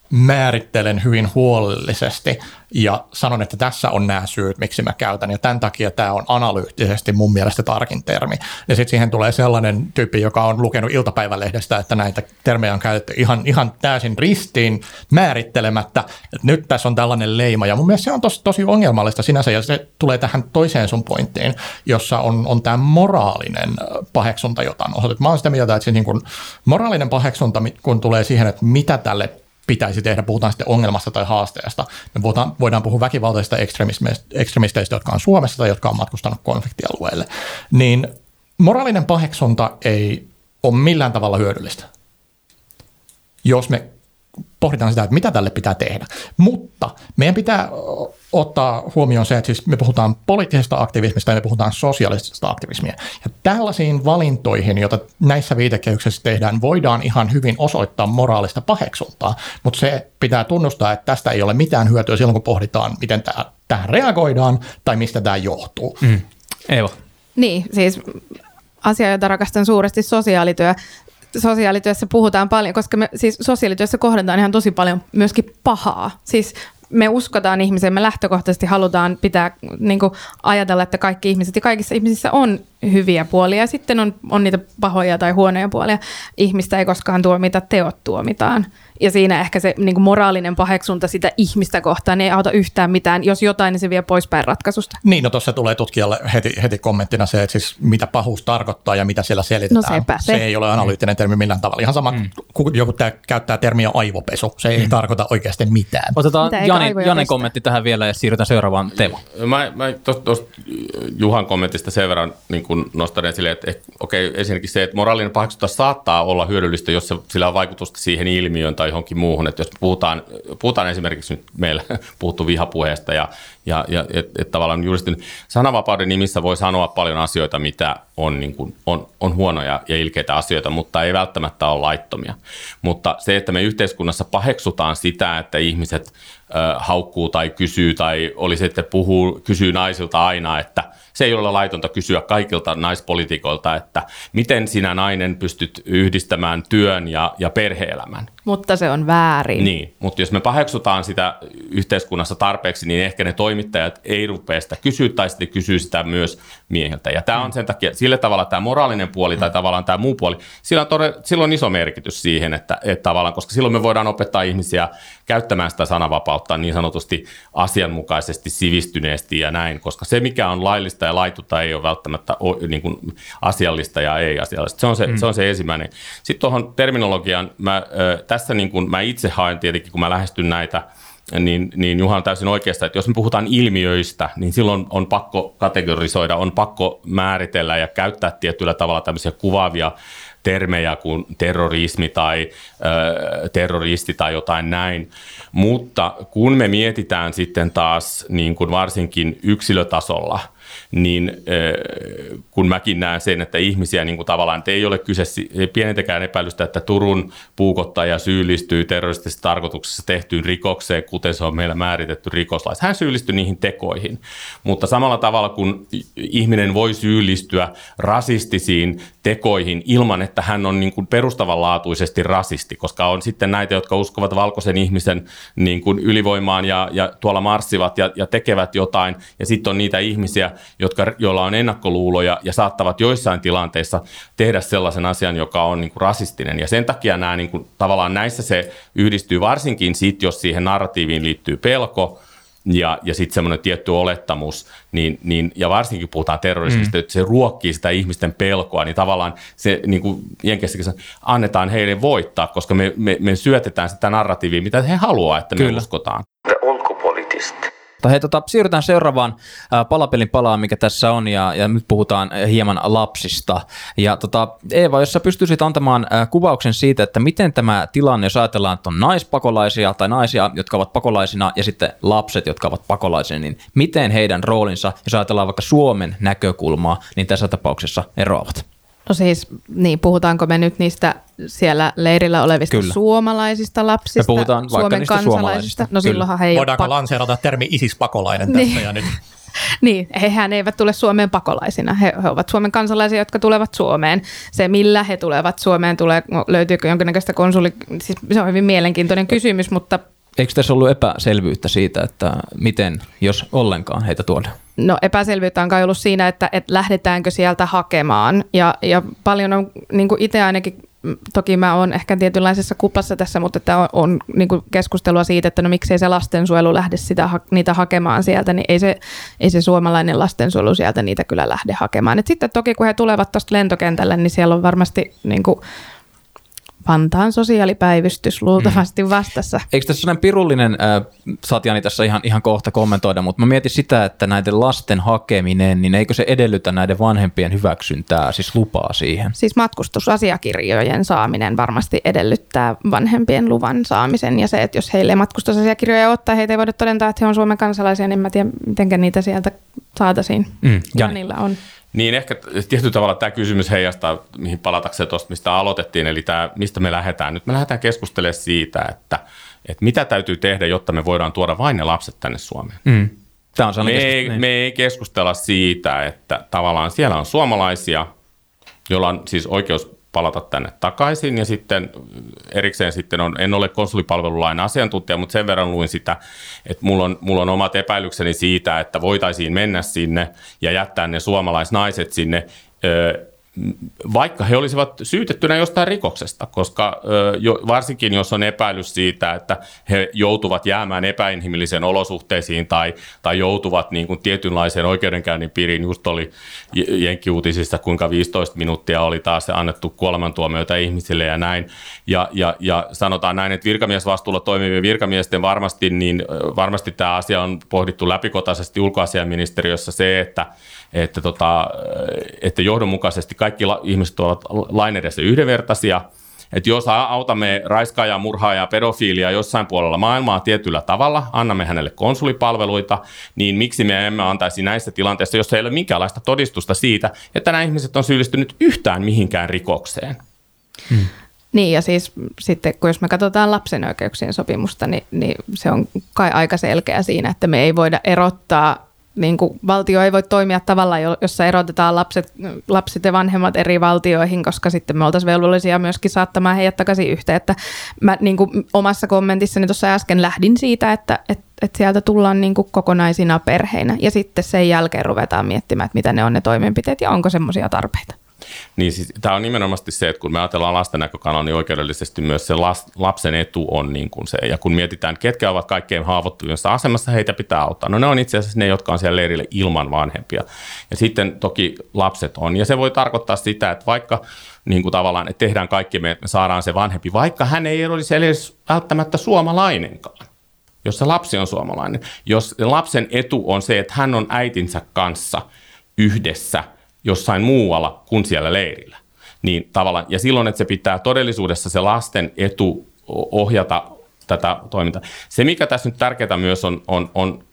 määrittelen hyvin huolellisesti ja sanon, että tässä on nämä syyt, miksi mä käytän, ja tämän takia tämä on analyyttisesti mun mielestä tarkin termi. Ja sitten siihen tulee sellainen tyyppi, joka on lukenut iltapäivälehdestä, että näitä termejä on käytetty ihan, ihan täysin ristiin määrittelemättä, että nyt tässä on tällainen leima, ja mun mielestä se on tos, tosi ongelmallista sinänsä, ja se tulee tähän toiseen sun pointtiin, jossa on, on tämä moraalinen paheksunta jotain osoitettu. Mä oon sitä mieltä, että se niin kun moraalinen paheksunta, kun tulee siihen, että mitä tälle pitäisi tehdä, puhutaan sitten ongelmasta tai haasteesta. Me voidaan, voidaan puhua väkivaltaisista ekstremisteistä, jotka on Suomessa tai jotka on matkustanut konfliktialueelle. Niin moraalinen paheksunta ei ole millään tavalla hyödyllistä, jos me pohditaan sitä, että mitä tälle pitää tehdä. Mutta meidän pitää ottaa huomioon se, että siis me puhutaan poliittisesta aktivismista ja me puhutaan sosiaalisesta aktivismia. Ja tällaisiin valintoihin, joita näissä viitekehyksissä tehdään, voidaan ihan hyvin osoittaa moraalista paheksuntaa, mutta se pitää tunnustaa, että tästä ei ole mitään hyötyä silloin, kun pohditaan, miten tähän reagoidaan tai mistä tämä johtuu. Mm. Eeva. Niin, siis asia, jota rakastan suuresti, sosiaalityö. Sosiaalityössä puhutaan paljon, koska me siis sosiaalityössä kohdataan ihan tosi paljon myöskin pahaa. Siis me uskotaan ihmiseen, me lähtökohtaisesti halutaan pitää, niin kuin ajatella, että kaikki ihmiset ja kaikissa ihmisissä on hyviä puolia ja sitten on, on niitä pahoja tai huonoja puolia. Ihmistä ei koskaan tuomita, teot tuomitaan. Ja siinä ehkä se niin kuin moraalinen paheksunta sitä ihmistä kohtaan ei auta yhtään mitään. Jos jotain, niin se vie poispäin ratkaisusta. Niin, no tuossa tulee tutkijalle heti, heti kommenttina se, että siis mitä pahuus tarkoittaa ja mitä siellä selitetään. No se ei ole analyyttinen termi millään tavalla. Ihan sama, mm. kun joku käyttää termiä aivopesu. Se ei mm. tarkoita oikeasti mitään. Otetaan mitä Jani, Janin kommentti tähän vielä ja siirrytään seuraavaan teemaan. Mä, mä tuosta Juhan kommentista sen verran niin kun nostan esille, että okei, okay, ensinnäkin se, että moraalinen paheksunta saattaa olla hyödyllistä, jos se, sillä on vaikutusta siihen ilmiöön tai johonkin muuhun. Että jos puhutaan, puhutaan esimerkiksi nyt meillä puhuttu vihapuheesta ja, ja, ja että et tavallaan juristin sananvapauden nimissä voi sanoa paljon asioita, mitä on, niin kuin, on, on huonoja ja ilkeitä asioita, mutta ei välttämättä ole laittomia. Mutta se, että me yhteiskunnassa paheksutaan sitä, että ihmiset äh, haukkuu tai kysyy tai oli se, että puhuu, kysyy naisilta aina, että se ei ole laitonta kysyä kaikilta naispolitiikoilta, että miten sinä nainen pystyt yhdistämään työn ja, ja perhe-elämän. Mutta se on väärin. Niin, mutta jos me paheksutaan sitä yhteiskunnassa tarpeeksi, niin ehkä ne toimittajat ei rupea sitä kysyä tai sitten kysyy sitä myös mieheltä. Ja tämä on sen takia, sillä tavalla tämä moraalinen puoli tai tavallaan tämä muu puoli, sillä on, todella, sillä on iso merkitys siihen, että, että tavallaan, koska silloin me voidaan opettaa ihmisiä käyttämään sitä sananvapautta niin sanotusti asianmukaisesti, sivistyneesti ja näin, koska se mikä on laillista ja laitonta ei ole välttämättä niin kuin asiallista ja ei-asiallista. Se on se, mm. se on se ensimmäinen. Sitten tuohon terminologiaan mä, tässä niin kuin mä itse haen tietenkin, kun mä lähestyn näitä niin, niin Juha on täysin oikeasta, että jos me puhutaan ilmiöistä, niin silloin on pakko kategorisoida, on pakko määritellä ja käyttää tietyllä tavalla tämmöisiä kuvaavia termejä kuin terrorismi tai ö, terroristi tai jotain näin. Mutta kun me mietitään sitten taas niin kuin varsinkin yksilötasolla, niin ö, kun mäkin näen sen, että ihmisiä niin kuin tavallaan ei ole kyse pienintäkään epäilystä, että Turun puukottaja syyllistyy terroristisessa tarkoituksessa tehtyyn rikokseen, kuten se on meillä määritetty rikoslaissa. Hän syyllistyy niihin tekoihin, mutta samalla tavalla kun ihminen voi syyllistyä rasistisiin tekoihin ilman, että hän on niin kuin perustavanlaatuisesti rasisti, koska on sitten näitä, jotka uskovat valkoisen ihmisen niin kuin ylivoimaan ja, ja tuolla marssivat ja, ja tekevät jotain. Ja sitten on niitä ihmisiä, jotka, joilla on ennakkoluuloja ja saattavat joissain tilanteissa tehdä sellaisen asian, joka on niin kuin rasistinen. Ja sen takia nämä, niin kuin, tavallaan näissä se yhdistyy varsinkin sit, jos siihen narratiiviin liittyy pelko. Ja, ja sitten semmoinen tietty olettamus, niin, niin, ja varsinkin puhutaan terrorismista, mm. että se ruokkii sitä ihmisten pelkoa, niin tavallaan se niin kuin Jenkessäkin annetaan heille voittaa, koska me, me, me syötetään sitä narratiivia, mitä he haluaa, että Kyllä. me uskotaan. The Ulkopolitist. Hei, tota, siirrytään seuraavaan palapelin palaan, mikä tässä on, ja, ja nyt puhutaan hieman lapsista. Ja, tota, Eeva, jos sä pystyisit antamaan kuvauksen siitä, että miten tämä tilanne, jos ajatellaan, että on naispakolaisia tai naisia, jotka ovat pakolaisina, ja sitten lapset, jotka ovat pakolaisina, niin miten heidän roolinsa, jos ajatellaan vaikka Suomen näkökulmaa, niin tässä tapauksessa eroavat? No siis, niin, puhutaanko me nyt niistä siellä leirillä olevista Kyllä. suomalaisista lapsista, puhutaan Suomen kansalaisista? No silloinhan he ei Voidaanko pak- lanseerata termi ISIS-pakolainen niin. tässä ja nyt? Niin, hehän eivät tule Suomeen pakolaisina. He, he ovat Suomen kansalaisia, jotka tulevat Suomeen. Se, millä he tulevat Suomeen, tulee, löytyykö jonkinnäköistä konsuli... Siis se on hyvin mielenkiintoinen kysymys, mutta... Eikö tässä ollut epäselvyyttä siitä, että miten, jos ollenkaan, heitä tuodaan? No epäselvyyttä on kai ollut siinä, että, että lähdetäänkö sieltä hakemaan. Ja, ja paljon on, niin kuin itse ainakin, toki mä oon ehkä tietynlaisessa kuplassa tässä, mutta että on, on niin kuin keskustelua siitä, että no miksei se lastensuojelu lähde sitä, niitä hakemaan sieltä, niin ei se, ei se suomalainen lastensuojelu sieltä niitä kyllä lähde hakemaan. Et sitten toki kun he tulevat tuosta lentokentälle, niin siellä on varmasti... Niin kuin, Vantaan sosiaalipäivystys luultavasti vastassa. Eikö tässä sellainen pirullinen, äh, saat Jani tässä ihan, ihan kohta kommentoida, mutta mä mietin sitä, että näiden lasten hakeminen, niin eikö se edellytä näiden vanhempien hyväksyntää, siis lupaa siihen? Siis matkustusasiakirjojen saaminen varmasti edellyttää vanhempien luvan saamisen ja se, että jos heille matkustusasiakirjoja ottaa, heitä ei voida todentaa, että he on Suomen kansalaisia, niin mä tiedän, miten niitä sieltä saataisiin. Mm, Janilla on. Niin ehkä tietyllä tavalla tämä kysymys heijastaa, mihin palatakseen tuosta, mistä aloitettiin, eli tämä, mistä me lähdetään nyt. Me lähdetään keskustelemaan siitä, että, että mitä täytyy tehdä, jotta me voidaan tuoda vain ne lapset tänne Suomeen. Mm. Tämä on me, ei, me ei keskustella siitä, että tavallaan siellä on suomalaisia, joilla on siis oikeus palata tänne takaisin, ja sitten erikseen sitten on, en ole konsulipalvelulain asiantuntija, mutta sen verran luin sitä, että mulla on, mulla on omat epäilykseni siitä, että voitaisiin mennä sinne ja jättää ne suomalaisnaiset sinne, vaikka he olisivat syytettynä jostain rikoksesta, koska varsinkin jos on epäilys siitä, että he joutuvat jäämään epäinhimillisiin olosuhteisiin tai, tai joutuvat niin kuin tietynlaiseen oikeudenkäynnin piiriin. Just oli Jenkki-uutisissa, kuinka viisitoista minuuttia oli taas annettu kuolemantuomioita ihmisille ja näin. Ja, ja, ja sanotaan näin, että virkamiesvastuulla toimivien virkamiesten varmasti, niin varmasti tämä asia on pohdittu läpikotaisesti ulkoasiaministeriössä se, että Että, tota, että johdonmukaisesti kaikki la- ihmiset ovat lain edessä yhdenvertaisia. Että jos autamme raiskaajaa, murhaajaa, pedofiilia jossain puolella maailmaa tietyllä tavalla, annamme hänelle konsulipalveluita, niin miksi me emme antaisi näissä tilanteissa, jos ei ole minkäänlaista todistusta siitä, että nämä ihmiset on syyllistynyt yhtään mihinkään rikokseen? Hmm. Niin ja siis sitten kun jos me katsotaan lapsen oikeuksien sopimusta, niin, niin se on kai aika selkeä siinä, että me ei voida erottaa. Niin kuin valtio ei voi toimia tavalla, jossa erotetaan lapset, lapset ja vanhemmat eri valtioihin, koska sitten me oltaisiin velvollisia myöskin saattamaan heidät takaisin yhteen. Että mä niin kuin omassa kommentissani tuossa äsken lähdin siitä, että, että, että sieltä tullaan niin kuin kokonaisina perheinä ja sitten sen jälkeen ruvetaan miettimään, että mitä ne on ne toimenpiteet ja onko semmoisia tarpeita. Niin siis, tämä on nimenomaan se, että kun me ajatellaan lasten näkökannalla, niin oikeudellisesti myös se lapsen etu on niin kuin se. Ja kun mietitään, ketkä ovat kaikkein haavoittuvimmassa asemassa, heitä pitää auttaa. No ne on itse asiassa ne, jotka on siellä leirille ilman vanhempia. Ja sitten toki lapset on. Ja se voi tarkoittaa sitä, että vaikka niin kuin tavallaan, että tehdään kaikki me, että me saadaan se vanhempi, vaikka hän ei olisi edes välttämättä suomalainenkaan. jos se lapsi on suomalainen, jos lapsen etu on se, että hän on äitinsä kanssa yhdessä jossain muualla kuin siellä leirillä. Niin tavallaan, ja silloin, että se pitää todellisuudessa se lasten etu ohjata tätä toimintaa. Se, mikä tässä nyt tärkeää myös on, on, on,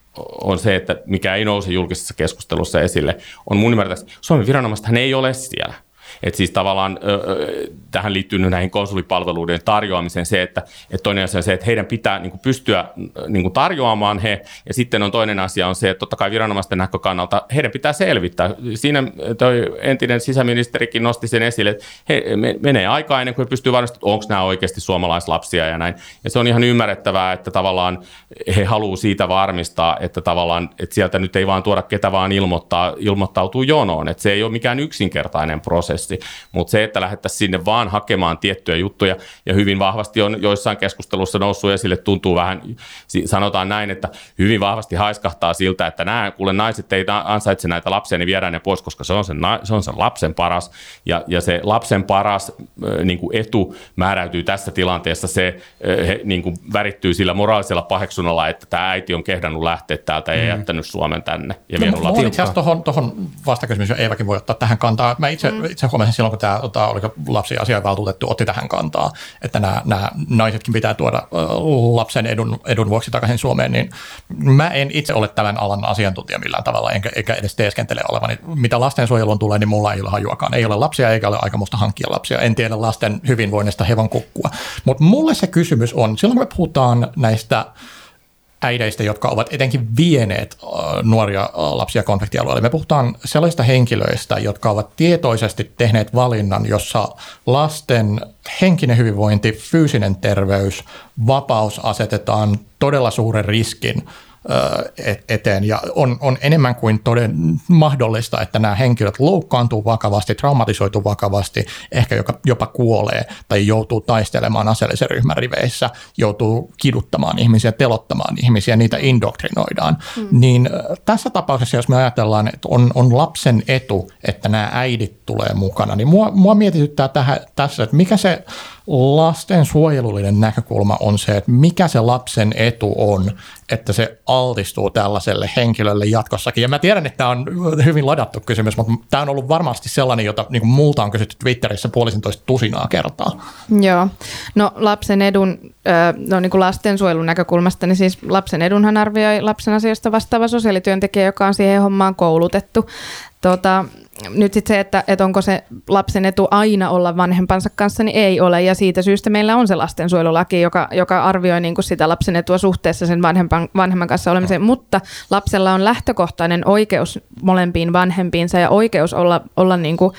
on se, että mikä ei nouse julkisessa keskustelussa esille, on mun ymmärtääkseni, Suomen viranomaiset hän ei ole siellä. Että siis tavallaan öö, tähän liittyy näihin konsulipalveluiden tarjoamiseen se, että et toinen asia on se, että heidän pitää niin kuin pystyä niin kuin tarjoamaan he, ja sitten on toinen asia on se, että totta kai viranomaisten näkökannalta heidän pitää selvittää. Siinä toi entinen sisäministerikin nosti sen esille, että he, me, menee aikaa ennen kuin he pystyvät varmistamaan, onko nämä oikeasti suomalaislapsia ja näin. Ja se on ihan ymmärrettävää, että tavallaan he haluaa siitä varmistaa, että tavallaan että sieltä nyt ei vaan tuoda ketä vaan ilmoittaa, ilmoittautuu jonoon. Että se ei ole mikään yksinkertainen prosessi. Mutta se, että lähdettäisiin sinne vaan hakemaan tiettyjä juttuja, ja hyvin vahvasti on joissain keskustelussa noussut esille, tuntuu vähän, sanotaan näin, että hyvin vahvasti haiskahtaa siltä, että nämä kuule naiset ei ansaitse näitä lapsia, niin viedään ne pois, koska se on sen, se on sen lapsen paras, ja, ja se lapsen paras niin kuin etu määräytyy tässä tilanteessa, se niin kuin värittyy sillä moraalisella paheksunnalla, että tämä äiti on kehdannut lähteä täältä ja mm. jättänyt Suomen tänne. Ja no, minä olen itse asiassa tuohon vastakysymykseen, Eevakin voi ottaa tähän kantaa. Mä itse, mm. itse huomasin silloin, kun tämä lapsiasiavaltuutettu otti tähän kantaa, että nämä, nämä naisetkin pitää tuoda lapsen edun, edun vuoksi takaisin Suomeen, niin mä en itse ole tämän alan asiantuntija millään tavalla, enkä, enkä edes teeskentele olevani. Mitä lastensuojeluun tulee, niin mulla ei ole hajuakaan. Ei ole lapsia eikä ole aikamusta hankkia lapsia. En tiedä lasten hyvinvoinnista hevon kukkua. Mutta mulle se kysymys on, silloin kun me puhutaan näistä äideistä, jotka ovat etenkin vieneet nuoria lapsia konfliktialueelle. Me puhutaan sellaisista henkilöistä, jotka ovat tietoisesti tehneet valinnan, jossa lasten henkinen hyvinvointi, fyysinen terveys, vapaus asetetaan todella suuren riskin eteen. Ja on, on enemmän kuin toden mahdollista, että nämä henkilöt loukkaantuu vakavasti, traumatisoituu vakavasti, ehkä joka, jopa kuolee tai joutuu taistelemaan aseellisen ryhmän riveissä, joutuu kiduttamaan ihmisiä, telottamaan ihmisiä, niitä indoktrinoidaan. Mm. Niin tässä tapauksessa, jos me ajatellaan, että on, on lapsen etu, että nämä äidit tulee mukana, niin mua, mua mietityttää tähän, tässä, että mikä se lasten suojelullinen näkökulma on se, että mikä se lapsen etu on, että se altistuu tällaiselle henkilölle jatkossakin. Ja mä tiedän, että tämä on hyvin ladattu kysymys, mutta tämä on ollut varmasti sellainen, jota niin kuin multa on kysytty Twitterissä puolisentoista tusinaa kertaa. Joo. No lapsen edun, no niin kuin lastensuojelun näkökulmasta, niin siis lapsen edunhan arvioi lapsen asiasta vastaava sosiaalityöntekijä, joka on siihen hommaan koulutettu. Tuota, nyt sitten se, että, että onko se lapsen etu aina olla vanhempansa kanssa, niin ei ole. Ja siitä syystä meillä on se lastensuojelulaki, joka, joka arvioi niin kuin sitä lapsen etua suhteessa sen vanhempan, vanhemman kanssa olemiseen. Mutta lapsella on lähtökohtainen oikeus molempiin vanhempiinsa ja oikeus olla, olla niin kuin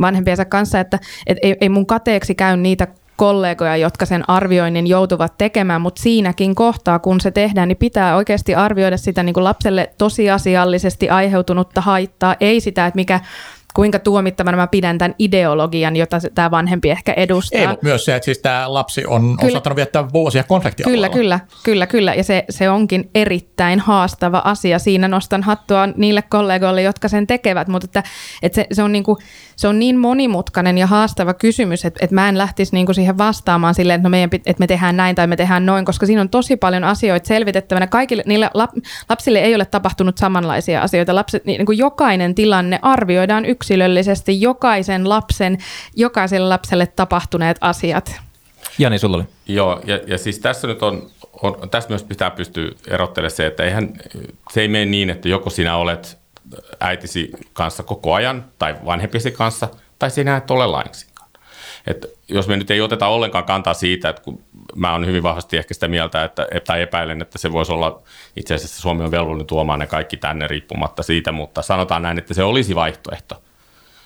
vanhempiensa kanssa. Että, et ei, ei mun kateeksi käy niitä kollegoja, jotka sen arvioinnin joutuvat tekemään, mutta siinäkin kohtaa, kun se tehdään, niin pitää oikeasti arvioida sitä niin kuin lapselle tosiasiallisesti aiheutunutta haittaa, ei sitä, että mikä kuinka tuomittavana mä pidän tämän ideologian, jota tämä vanhempi ehkä edustaa. Ei, mutta myös se, että siis tämä lapsi on saattanut viettää vuosia konfliktialueella. Kyllä, kyllä, kyllä, kyllä. Ja se, se onkin erittäin haastava asia. Siinä nostan hattua niille kollegoille, jotka sen tekevät, mutta että, että se, se, on niin kuin, se on niin monimutkainen ja haastava kysymys, että, että mä en lähtisi niin kuin siihen vastaamaan silleen, että, no meidän, että me tehdään näin tai me tehdään noin, koska siinä on tosi paljon asioita selvitettävänä. Kaikille niille lap, lapsille ei ole tapahtunut samanlaisia asioita. Lapset, niin kuin jokainen tilanne arvioidaan yksilöllisesti. yksilöllisesti jokaisen lapsen, jokaiselle lapselle tapahtuneet asiat. Jani, sulla oli. Joo, ja, ja siis tässä nyt on, on, tässä myös pitää pystyä erottelemaan se, että eihän, se ei mene niin, että joko sinä olet äitisi kanssa koko ajan, tai vanhempisi kanssa, tai sinä et ole lainsinkaan. Että jos me nyt ei oteta ollenkaan kantaa siitä, että kun mä oon hyvin vahvasti ehkä sitä mieltä, että, tai epäilen, että se voisi olla, itse asiassa Suomi on velvollinen tuomaan ne kaikki tänne riippumatta siitä, mutta sanotaan näin, että se olisi vaihtoehto,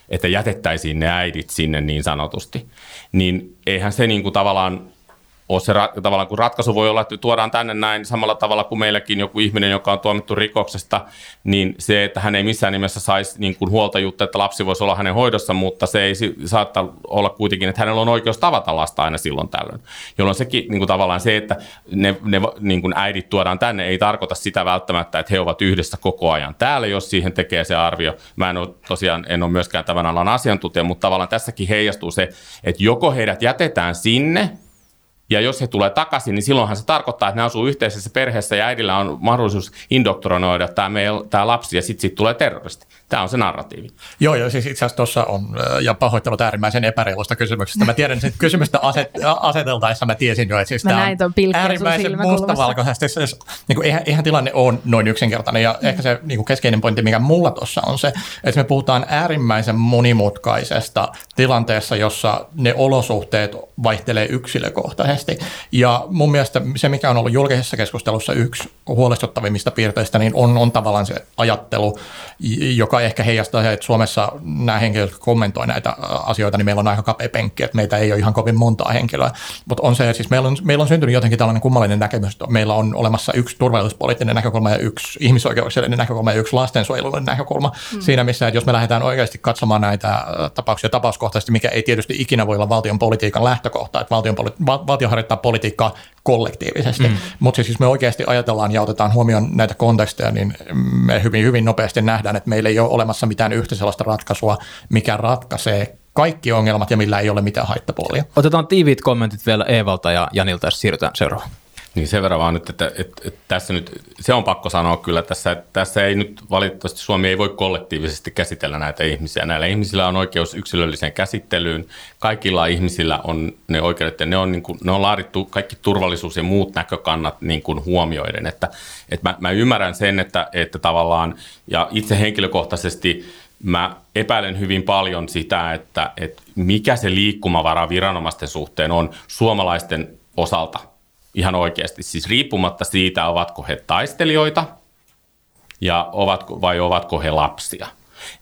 että jätettäisiin ne äidit sinne niin sanotusti, niin eihän se niin kuin tavallaan ole se ra- tavallaan, kun ratkaisu voi olla, että tuodaan tänne näin samalla tavalla kuin meilläkin joku ihminen, joka on tuomittu rikoksesta, niin se, että hän ei missään nimessä saisi niin kuin huoltajuutta, että lapsi voisi olla hänen hoidossa, mutta se ei saattaa olla kuitenkin, että hänellä on oikeus tavata lasta aina silloin tällöin, jolloin sekin niin kuin tavallaan se, että ne, ne niin kuin äidit tuodaan tänne, ei tarkoita sitä välttämättä, että he ovat yhdessä koko ajan täällä, jos siihen tekee se arvio. Mä en ole tosiaan, en ole myöskään tämän alan asiantuntija, mutta tavallaan tässäkin heijastuu se, että joko heidät jätetään sinne, Ja jos he tulee takaisin, niin silloinhan se tarkoittaa, että ne asuu yhteisessä perheessä ja äidillä on mahdollisuus indoktrinoida tämä lapsi ja sitten sit tulee terroristi. Tämä on se narratiivi. Joo, joo, siis itse asiassa tuossa on, ja pahoittelut äärimmäisen epäreilusta kysymyksestä. Mä tiedän, että kysymystä aset, aseteltaessa mä tiesin jo, että siis tämä on äärimmäisen mustavalkoisesti. Niin eihän, eihän tilanne ole noin yksinkertainen, ja mm. ehkä se niin kuin keskeinen pointti, mikä mulla tuossa on se, että me puhutaan äärimmäisen monimutkaisesta tilanteessa, jossa ne olosuhteet vaihtelee yksilökohtaisesti. Ja mun mielestä se, mikä on ollut julkisessa keskustelussa yksi huolestuttavimmista piirteistä, niin on, on tavallaan se ajattelu, joka ehkä heijastaa se, että Suomessa nämä henkilöt, jotka kommentoivat näitä asioita, niin meillä on aika kapea penkki, että meitä ei ole ihan kovin montaa henkilöä. Mutta on se, siis meillä on, meillä on syntynyt jotenkin tällainen kummallinen näkemys, että meillä on olemassa yksi turvallisuuspoliittinen näkökulma ja yksi ihmisoikeuksellinen näkökulma ja yksi lastensuojelullinen näkökulma mm. siinä, missä että jos me lähdetään oikeasti katsomaan näitä tapauksia tapauskohtaisesti, mikä ei tietysti ikinä voi olla valtion politiikan lähtökohta, että valtion poli- val- valtio harjoittaa politiikkaa kollektiivisesti. Mm. Mutta siis jos me oikeasti ajatellaan ja otetaan huomioon näitä konteksteja, niin me hyvin, hyvin nopeasti nähdään, että meillä ei ole olemassa mitään yhtä sellaista ratkaisua, mikä ratkaisee kaikki ongelmat ja millä ei ole mitään haittapuolia. Otetaan tiiviit kommentit vielä Eevalta ja Janilta ja siirrytään seuraavaan. Niin sen verran vaan nyt, että, että, että, että tässä nyt, se on pakko sanoa kyllä tässä, että tässä ei nyt valitettavasti Suomi ei voi kollektiivisesti käsitellä näitä ihmisiä. Näillä ihmisillä on oikeus yksilölliseen käsittelyyn. Kaikilla ihmisillä on ne oikeudet ja ne on, niin kuin, ne on laadittu kaikki turvallisuus ja muut näkökannat niin kuin huomioiden. Että, että mä, mä ymmärrän sen, että, että tavallaan ja itse henkilökohtaisesti mä epäilen hyvin paljon sitä, että, että mikä se liikkumavara viranomaisten suhteen on suomalaisten osalta. Ihan oikeasti, siis riippumatta siitä, ovatko he taistelijoita ja ovatko, vai ovatko he lapsia.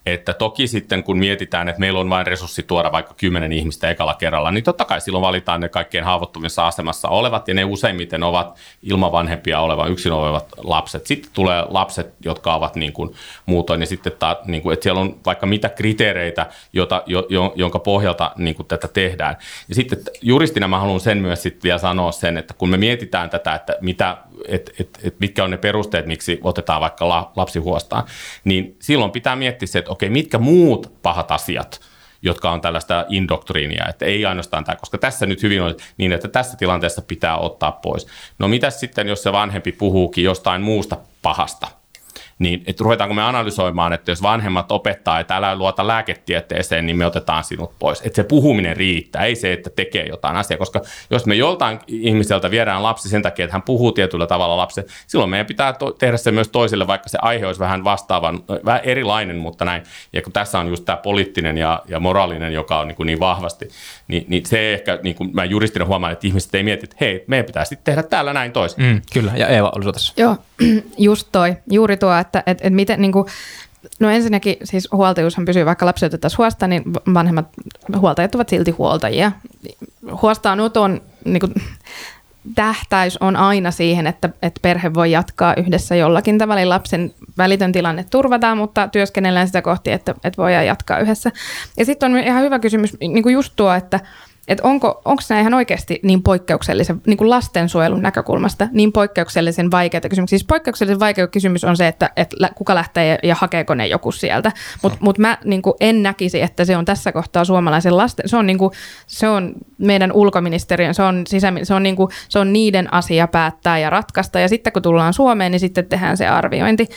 Että toki sitten, kun mietitään, että meillä on vain resurssi tuoda vaikka kymmenen ihmistä ekalla kerralla, niin totta kai silloin valitaan ne kaikkein haavoittuvissa asemassa olevat, ja ne useimmiten ovat ilman vanhempia olevan yksin olevat lapset. Sitten tulee lapset, jotka ovat niin kuin muutoin, ja sitten taas, niin kuin, että siellä on vaikka mitä kriteereitä, jota, jo, jo, jonka pohjalta niin kuin tätä tehdään. Ja sitten juristina mä haluan sen myös sitten vielä sanoa sen, että kun me mietitään tätä, että mitä, et, et, et mitkä on ne perusteet, miksi otetaan vaikka la, lapsi huostaan, niin silloin pitää miettiä se, että okei, mitkä muut pahat asiat, jotka on tällaista indoktriinia, että ei ainoastaan tämä, koska tässä nyt hyvin on niin, että tässä tilanteessa pitää ottaa pois. No mitäs sitten, jos se vanhempi puhuukin jostain muusta pahasta? Niin, että ruvetaanko me analysoimaan, että jos vanhemmat opettaa, että älä luota lääketieteeseen, niin me otetaan sinut pois. Että se puhuminen riittää, ei se, että tekee jotain asiaa, koska jos me joltain ihmiseltä viedään lapsi sen takia, että hän puhuu tietyllä tavalla lapsen, silloin meidän pitää to- tehdä se myös toiselle, vaikka se aihe olisi vähän vastaavan, vähän erilainen, mutta näin. Ja kun tässä on just tämä poliittinen ja, ja moraalinen, joka on niin, niin vahvasti, niin, niin se ehkä, niin kuin mä juristina huomaan, että ihmiset ei mieti, että hei, meidän pitää sitten tehdä täällä näin toisin. Mm, kyllä, ja Eeva, olisiko tässä? Joo, just toi, juuri tuo. Että, että, että miten niin kuin, no ensinnäkin siis huoltajuushan pysyy, vaikka lapsi otettaisiin huostaan, niin vanhemmat huoltajat ovat silti huoltajia. Huostaanoton niin kuin, tähtäys on aina siihen, että, että perhe voi jatkaa yhdessä jollakin tavalla. Lapsen välitön tilanne turvataan, mutta työskennellään sitä kohti, että, että voidaan jatkaa yhdessä. Ja sitten on ihan hyvä kysymys niin kuin just tuo, että Että onko, onko nämä ihan oikeasti niin poikkeuksellisen, niin kuin lastensuojelun näkökulmasta, niin poikkeuksellisen vaikeita kysymyksiä? Siis poikkeuksellisen vaikea kysymys on se, että, että kuka lähtee ja, ja hakeeko ne joku sieltä. Mutta mut mä niin kuin en näkisi, että se on tässä kohtaa suomalaisen lasten, se on, niin kuin, se on meidän ulkoministeriön, se on, sisämin, se, on niin kuin, se on niiden asia päättää ja ratkaista. Ja sitten kun tullaan Suomeen, niin sitten tehdään se arviointi.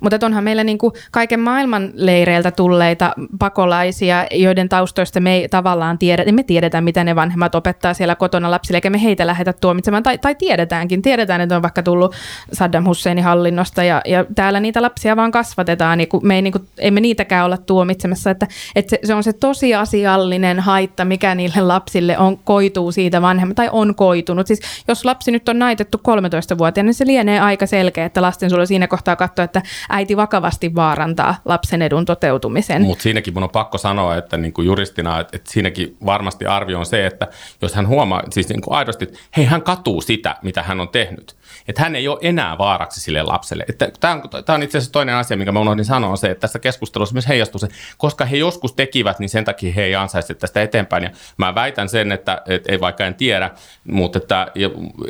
Mutta onhan meillä niinku kaiken maailman leireiltä tulleita pakolaisia, joiden taustoista me ei tavallaan tiedä, emme tiedetä, mitä ne vanhemmat opettaa siellä kotona lapsille, eikä me heitä lähetä tuomitsemaan, tai, tai tiedetäänkin, tiedetään, että on vaikka tullut Saddam Husseinin hallinnosta, ja, ja täällä niitä lapsia vaan kasvatetaan, niin me ei, niinku, ei me niitäkään olla tuomitsemassa, että, että se, se on se tosiasiallinen haitta, mikä niille lapsille on, koituu siitä vanhemmat, tai on koitunut. Siis jos lapsi nyt on naitettu kolmetoistavuotiaana, niin se lienee aika selkeä, että lastensuojelu siinä kohtaa katsoo, että äiti vakavasti vaarantaa lapsen edun toteutumisen. Mutta siinäkin mun on pakko sanoa, että niinku juristina, että, että siinäkin varmasti arvio on se, että jos hän huomaa, siis niinku aidosti, hei hän katuu sitä, mitä hän on tehnyt, Että hän ei ole enää vaaraksi sille lapselle. Että tämä on, tämä on itse asiassa toinen asia, minkä mä unohdin sanoa, on se, että tässä keskustelussa myös heijastuu se, koska he joskus tekivät, niin sen takia he ei ansaisi tästä eteenpäin. Ja mä väitän sen, että et, ei vaikka en tiedä, mutta että,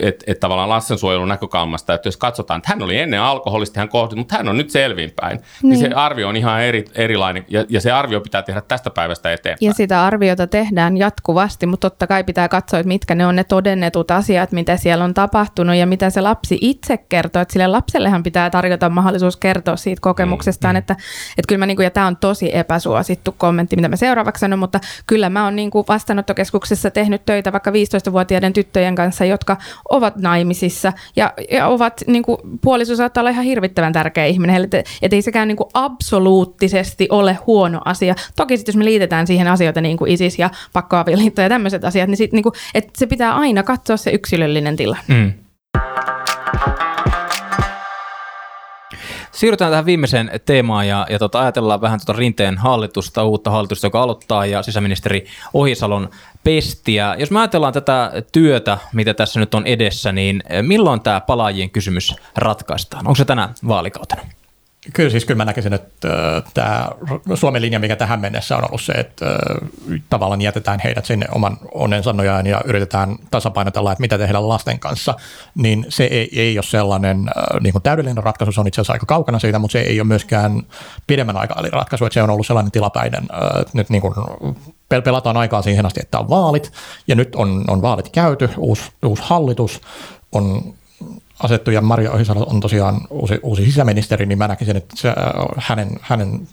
et, et tavallaan lastensuojelun näkökulmasta, että jos katsotaan, että hän oli ennen alkoholisti, hän kohdistui, mutta hän on nyt selvinpäin. Niin, niin se arvio on ihan eri, erilainen ja, ja se arvio pitää tehdä tästä päivästä eteenpäin. Ja sitä arviota tehdään jatkuvasti, mutta totta kai pitää katsoa, että mitkä ne on ne todennetut asiat, mitä siellä on tapahtunut ja mitä se lapsi itse kertoo. Että sille lapsellehan pitää tarjota mahdollisuus kertoa siitä kokemuksestaan. Mm, mm. Että, että kyllä mä, niin kuin, ja tämä on tosi epäsuosittu kommentti, mitä mä seuraavaksi sanon, mutta kyllä mä oon niin kuin vastaanottokeskuksessa tehnyt töitä vaikka viisitoistavuotiaiden tyttöjen kanssa, jotka ovat naimisissa ja, ja ovat, niin kuin, puoliso saattaa olla ihan hirvittävän tärkeä ihminen. Että et ei sekään niin kuin absoluuttisesti ole huono asia. Toki sitten jos me liitetään siihen asioita niin kuin ISIS ja pakkoavioliitto ja tämmöiset asiat, niin, sit, niin kuin, että se pitää aina katsoa se yksilöllinen tilanne. Mm. Siirrytään tähän viimeiseen teemaan ja, ja tota, ajatellaan vähän tuota Rinteen hallitusta, uutta hallitusta, joka aloittaa, ja sisäministeri Ohisalon pestiä. Jos me ajatellaan tätä työtä, mitä tässä nyt on edessä, niin milloin tämä palaajien kysymys ratkaistaan? Onko se tänä vaalikautena? Kyllä siis kyllä mä näkisin, että tämä Suomen linja, mikä tähän mennessä on ollut se, että tavallaan jätetään heidät sinne oman onnensa nojaan ja yritetään tasapainotella, että mitä tehdään lasten kanssa, niin se ei, ei ole sellainen niin kuin täydellinen ratkaisu, se on itse asiassa aika kaukana siitä, mutta se ei ole myöskään pidemmän aikavälin ratkaisu, että se on ollut sellainen tilapäinen, että nyt niin kuin pelataan aikaa siihen asti, että on vaalit ja nyt on, on vaalit käyty, uusi, uusi hallitus on asettu ja Maria Ohisalo on tosiaan uusi, uusi sisäministeri, niin mä näkisin, että se, hänen, hänen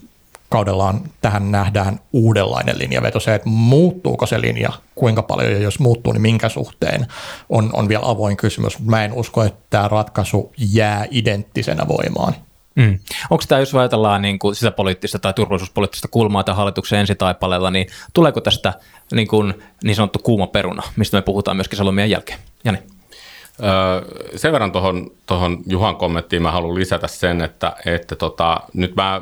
kaudellaan tähän nähdään uudenlainen linjaveto. Se, että muuttuuko se linja, kuinka paljon ja jos muuttuu, niin minkä suhteen, on, on vielä avoin kysymys. Mä en usko, että tämä ratkaisu jää identtisenä voimaan. Mm. Onko tämä, jos ajatellaan niin kuin sitä poliittista tai turvallisuuspoliittista kulmaa tai hallituksen ensitaipaleella, niin tuleeko tästä niin, kuin, niin sanottu kuuma peruna, mistä me puhutaan myöskin salomien jälkeen? Jani? Öö, sen verran tuohon tohon Juhan kommenttiin mä haluan lisätä sen, että, että tota, nyt mä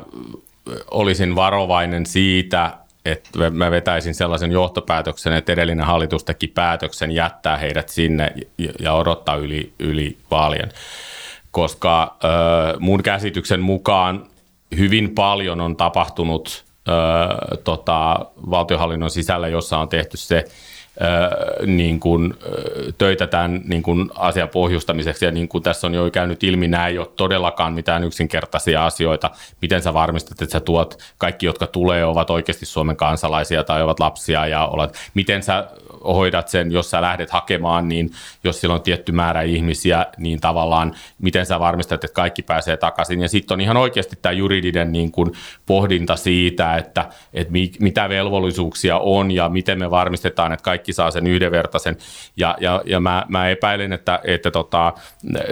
olisin varovainen siitä, että mä vetäisin sellaisen johtopäätöksen, että edellinen hallitus teki päätöksen jättää heidät sinne ja odottaa yli, yli vaalien, koska öö, mun käsityksen mukaan hyvin paljon on tapahtunut öö, tota, valtionhallinnon sisällä, jossa on tehty se, Öö, niin kuin, öö, töitä tämän niin kuin asian pohjustamiseksi ja niin kuin tässä on jo käynyt ilmi, nämä ei ole todellakaan mitään yksinkertaisia asioita. Miten sä varmistat, että sä tuot kaikki, jotka tulee, ovat oikeasti Suomen kansalaisia tai ovat lapsia ja olet, miten sä hoidat sen, jos sä lähdet hakemaan, niin jos siellä on tietty määrä ihmisiä, niin tavallaan miten sä varmistat, että kaikki pääsee takaisin. Ja sitten on ihan oikeasti tämä juridinen niin kuin pohdinta siitä, että, että mitä velvollisuuksia on ja miten me varmistetaan, että kaikki saa sen yhdenvertaisen. Ja, ja, ja mä, mä epäilen, että, että tota,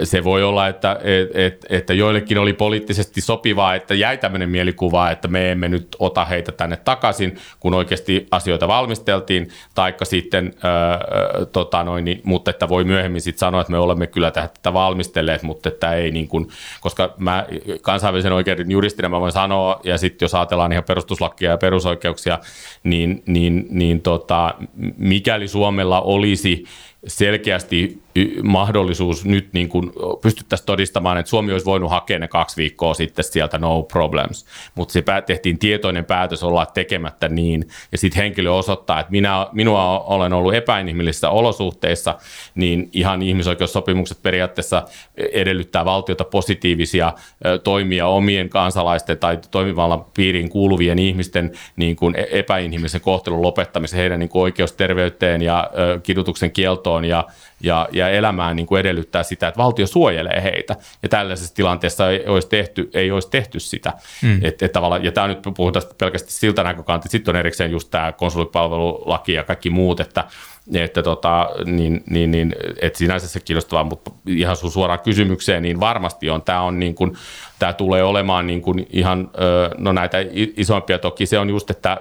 se voi olla, että, et, et, että joillekin oli poliittisesti sopivaa, että jäi tämmöinen mielikuva, että me emme nyt ota heitä tänne takaisin, kun oikeasti asioita valmisteltiin, taikka sitten Öö, tota noin, niin, mutta että voi myöhemmin sit sanoa, että me olemme kyllä tätä valmistelleet, mutta että ei niin kuin, koska mä kansainvälisen oikeuden juristina mä voin sanoa, ja sitten jos ajatellaan ihan perustuslakia ja perusoikeuksia, niin, niin, niin tota, mikäli Suomella olisi selkeästi mahdollisuus nyt niin kuin pystyttäisiin todistamaan, että Suomi olisi voinut hakea ne kaksi viikkoa sitten sieltä no problems, mutta se tehtiin tietoinen päätös olla tekemättä niin, ja sitten henkilö osoittaa, että minä, minua olen ollut epäinhimillisissä olosuhteissa, niin ihan ihmisoikeussopimukset periaatteessa edellyttää valtiota positiivisia toimia omien kansalaisten tai toimivallan piiriin kuuluvien ihmisten niin kuin epäinhimillisen kohtelun lopettamisen, heidän niin kuin oikeus terveyteen ja kidutuksen kieltoon ja Ja, ja elämään niin kuin edellyttää sitä, että valtio suojelee heitä. Ja tällaisessa tilanteessa ei olisi tehty, ei olisi tehty sitä. Mm. Et, et tavallaan, ja tämä nyt puhutaan pelkästään siltä näkökantilta. Sitten on erikseen just tämä konsulipalvelulaki ja kaikki muut, että, että tota, niin, niin, niin, et sinänsä se kiinnostavaa, mutta ihan sun suoraan kysymykseen, niin varmasti on. Tämä on niin kuin, tämä tulee olemaan niin kuin ihan, no näitä isompia toki, se on just, että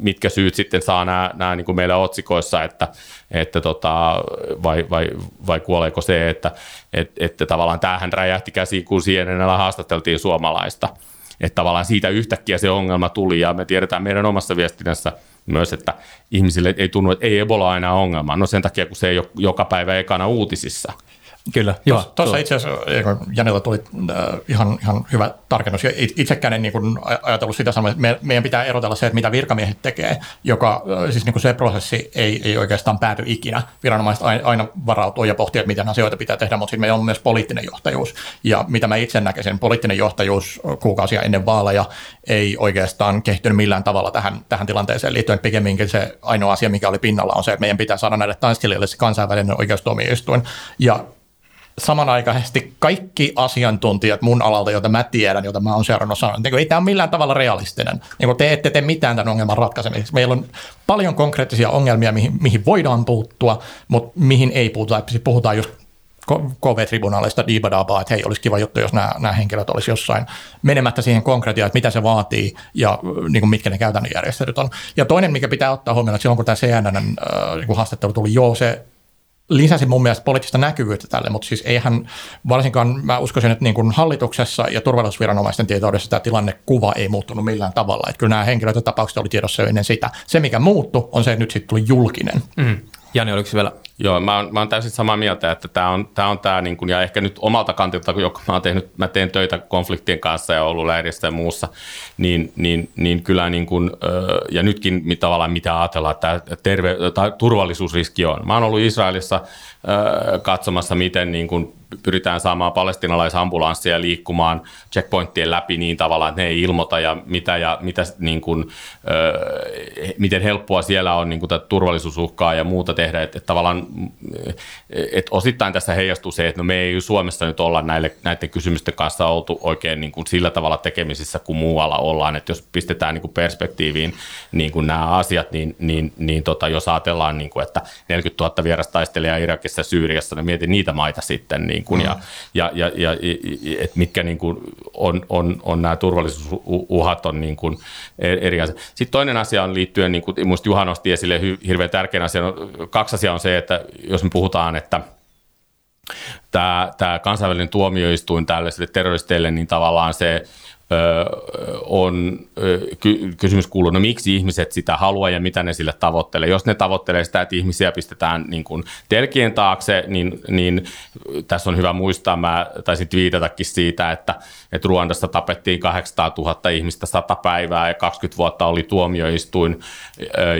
mitkä syyt sitten saa nämä, nämä niin kuin meillä otsikoissa, että, että tota, vai, vai, vai kuoleeko se, että, että, että tavallaan tämähän räjähti käsiin, kun sienenellä haastateltiin suomalaista. Että tavallaan siitä yhtäkkiä se ongelma tuli, ja me tiedetään meidän omassa viestinnässä myös, että ihmisille ei tunnu, että ei Ebola aina ongelma. No sen takia, kun se ei ole joka päivä ekana uutisissa. Kyllä, joo. Tuossa itse asiassa Janilla tuli äh, ihan, ihan hyvä tarkennus. Itsekään en niin kuin ajatellut sitä sanoa, että me, meidän pitää erotella se, että mitä virkamiehet tekee, joka siis niin kuin se prosessi ei, ei oikeastaan pääty ikinä. Viranomaiset aina varautuu ja pohtii, että miten asioita pitää tehdä, mutta sitten meillä on myös poliittinen johtajuus. Ja mitä mä itse näkisin, poliittinen johtajuus kuukausia ennen vaaleja ei oikeastaan kehittynyt millään tavalla tähän, tähän tilanteeseen liittyen. Pikemminkin se ainoa asia, mikä oli pinnalla, on se, että meidän pitää saada näille tanssilijoille se kansainvälinen oikeustuomioistuin. Ja samanaikaisesti kaikki asiantuntijat mun alalta, joita mä tiedän, joita mä oon seurannut, sanon, että ei tämä ole millään tavalla realistinen. Te ette tee mitään tämän ongelman ratkaisemiseksi. Meillä on paljon konkreettisia ongelmia, mihin, mihin voidaan puuttua, mutta mihin ei puututa. Puhutaan just K V-tribunaalista diibadaabaa, että hei, olisi kiva juttu, jos nämä, nämä henkilöt olisi jossain menemättä siihen konkretiaan, että mitä se vaatii ja niin kuin mitkä ne käytännön järjestelyt on. Ja toinen, mikä pitää ottaa huomioon, että silloin kun tämä C N N-haastattelu äh, tuli, joo, se lisäsi mun mielestä poliittista näkyvyyttä tälle, mutta siis eihän varsinkaan, mä uskoisin, että niin kuin hallituksessa ja turvallisuusviranomaisten tietoudessa tämä tilannekuva ei muuttunut millään tavalla. Että kyllä nämä henkilöt ja tapaukset oli tiedossa jo ennen sitä. Se, mikä muuttui, on se, että nyt sitten tuli julkinen. Mm. Jani, oliko se vielä? Joo, mä oon, mä oon täysin samaa mieltä, että tämä on tämä, on tää niin kun, ja ehkä nyt omalta kantilta, kun mä oon tehnyt, mä teen töitä konfliktien kanssa ja ollut lähdessä ja muussa, niin, niin, niin kyllä niin kun, ja nytkin tavallaan mitä ajatellaan, että terve, turvallisuusriski on. Mä oon ollut Israelissa katsomassa, miten niin kun pyritään saamaan palestiinalaisambulansseja liikkumaan checkpointtien läpi niin tavallaan, että ne ei ilmoita ja, mitä, ja mitä, niin kun, ö, miten helppoa siellä on niin kun tätä turvallisuusuhkaa ja muuta tehdä. Että, että tavallaan, että osittain tässä heijastuu se, että no me ei Suomessa nyt olla näille, näiden kysymysten kanssa oltu oikein niin kun sillä tavalla tekemisissä kuin muualla ollaan. Että jos pistetään niin kun perspektiiviin niin kun nämä asiat, niin, niin, niin tota, jos ajatellaan, niin kun, että neljäkymmentätuhatta vierastaistelijaa Irakissa ja Syyriassa, niin mietin niitä maita sitten, niin Kun, ja, ja, ja, ja et mitkä niin kuin on, on, on nämä turvallisuusuhat on niin kuin eri asia. Sitten toinen asia on liittyen, niin kuin minusta Juha nosti esille hirveän tärkeän asian, kaksi asiaa on se, että jos me puhutaan, että tämä, tämä kansainvälinen tuomioistuin tällaisille terroristeille, niin tavallaan se on kysymys kuuluu, no miksi ihmiset sitä haluaa ja mitä ne sille tavoittelee. Jos ne tavoittelee sitä, että ihmisiä pistetään niin kuin telkien taakse, niin, niin tässä on hyvä muistaa, mä taisin twiitatakin siitä, että, että Ruandassa tapettiin kahdeksansataatuhatta ihmistä sata päivää ja kaksikymmentä vuotta oli tuomioistuin,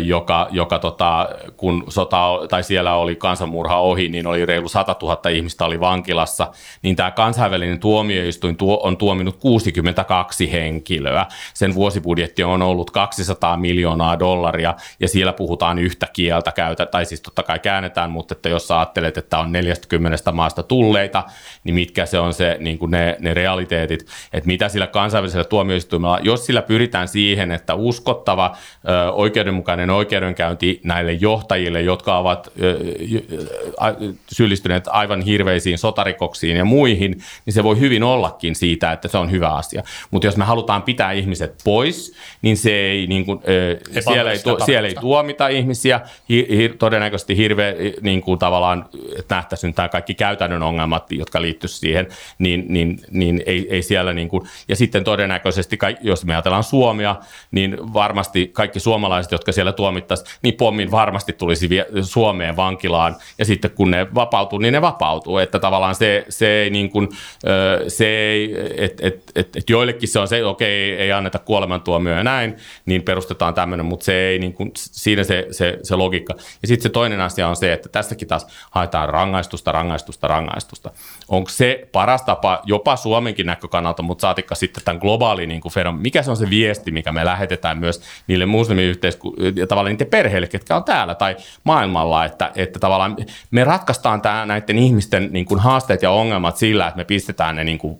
joka, joka tota, kun sota tai siellä oli kansanmurha ohi, niin oli reilu satatuhatta ihmistä oli vankilassa, niin tämä kansainvälinen tuomioistuin tuo, on tuominut kuusikymmentä kaksi henkilöä. Sen vuosibudjetti on ollut kaksisataa miljoonaa dollaria ja siellä puhutaan yhtä kieltä käytä, tai siis totta kai käännetään, mutta että jos sä ajattelet, että on neljästäkymmenestä maasta tulleita, niin mitkä se on se, niin kuin ne, ne realiteetit, että mitä sillä kansainvälisellä tuomioistuimella, jos sillä pyritään siihen, että uskottava ö, oikeudenmukainen oikeudenkäynti näille johtajille, jotka ovat ö, ö, syyllistyneet aivan hirveisiin sotarikoksiin ja muihin, niin se voi hyvin ollakin siitä, että se on hyvä asia. Mutta jos me halutaan pitää ihmiset pois, niin, se ei, niin kun, äh, siellä, ei tu- siellä ei tuomita ihmisiä. Hi- hi- todennäköisesti hirveä, niin kun tavallaan, että nähtäisiin tämä kaikki käytännön ongelmat, jotka liittyisivät siihen, niin, niin, niin ei, ei siellä. Niin kun, ja sitten todennäköisesti, jos me ajatellaan Suomea, niin varmasti kaikki suomalaiset, jotka siellä tuomittaisiin, niin pommin varmasti tulisi vie- Suomeen vankilaan. Ja sitten kun ne vapautuu, niin ne vapautuu. Että tavallaan se, se ei, niin kun, se ei, että et, et, et joillekin se on se, okei, okay, ei anneta kuolemantuomioon ja näin, niin perustetaan tämmöinen, mutta se ei, niin kuin, siinä se, se, se logiikka. Ja sitten se toinen asia on se, että tässäkin taas haetaan rangaistusta, rangaistusta, rangaistusta. Onko se paras tapa jopa Suomenkin näkökannalta, mutta saatikka sitten tämän globaalin niin kuin fenomen, mikä se on se viesti, mikä me lähetetään myös niille muslimiyhteiskunnille ja tavallaan niiden perheille, ketkä on täällä tai maailmalla, että, että tavallaan me ratkaistaan tämän, näiden ihmisten niin kuin haasteet ja ongelmat sillä, että me pistetään ne niin kuin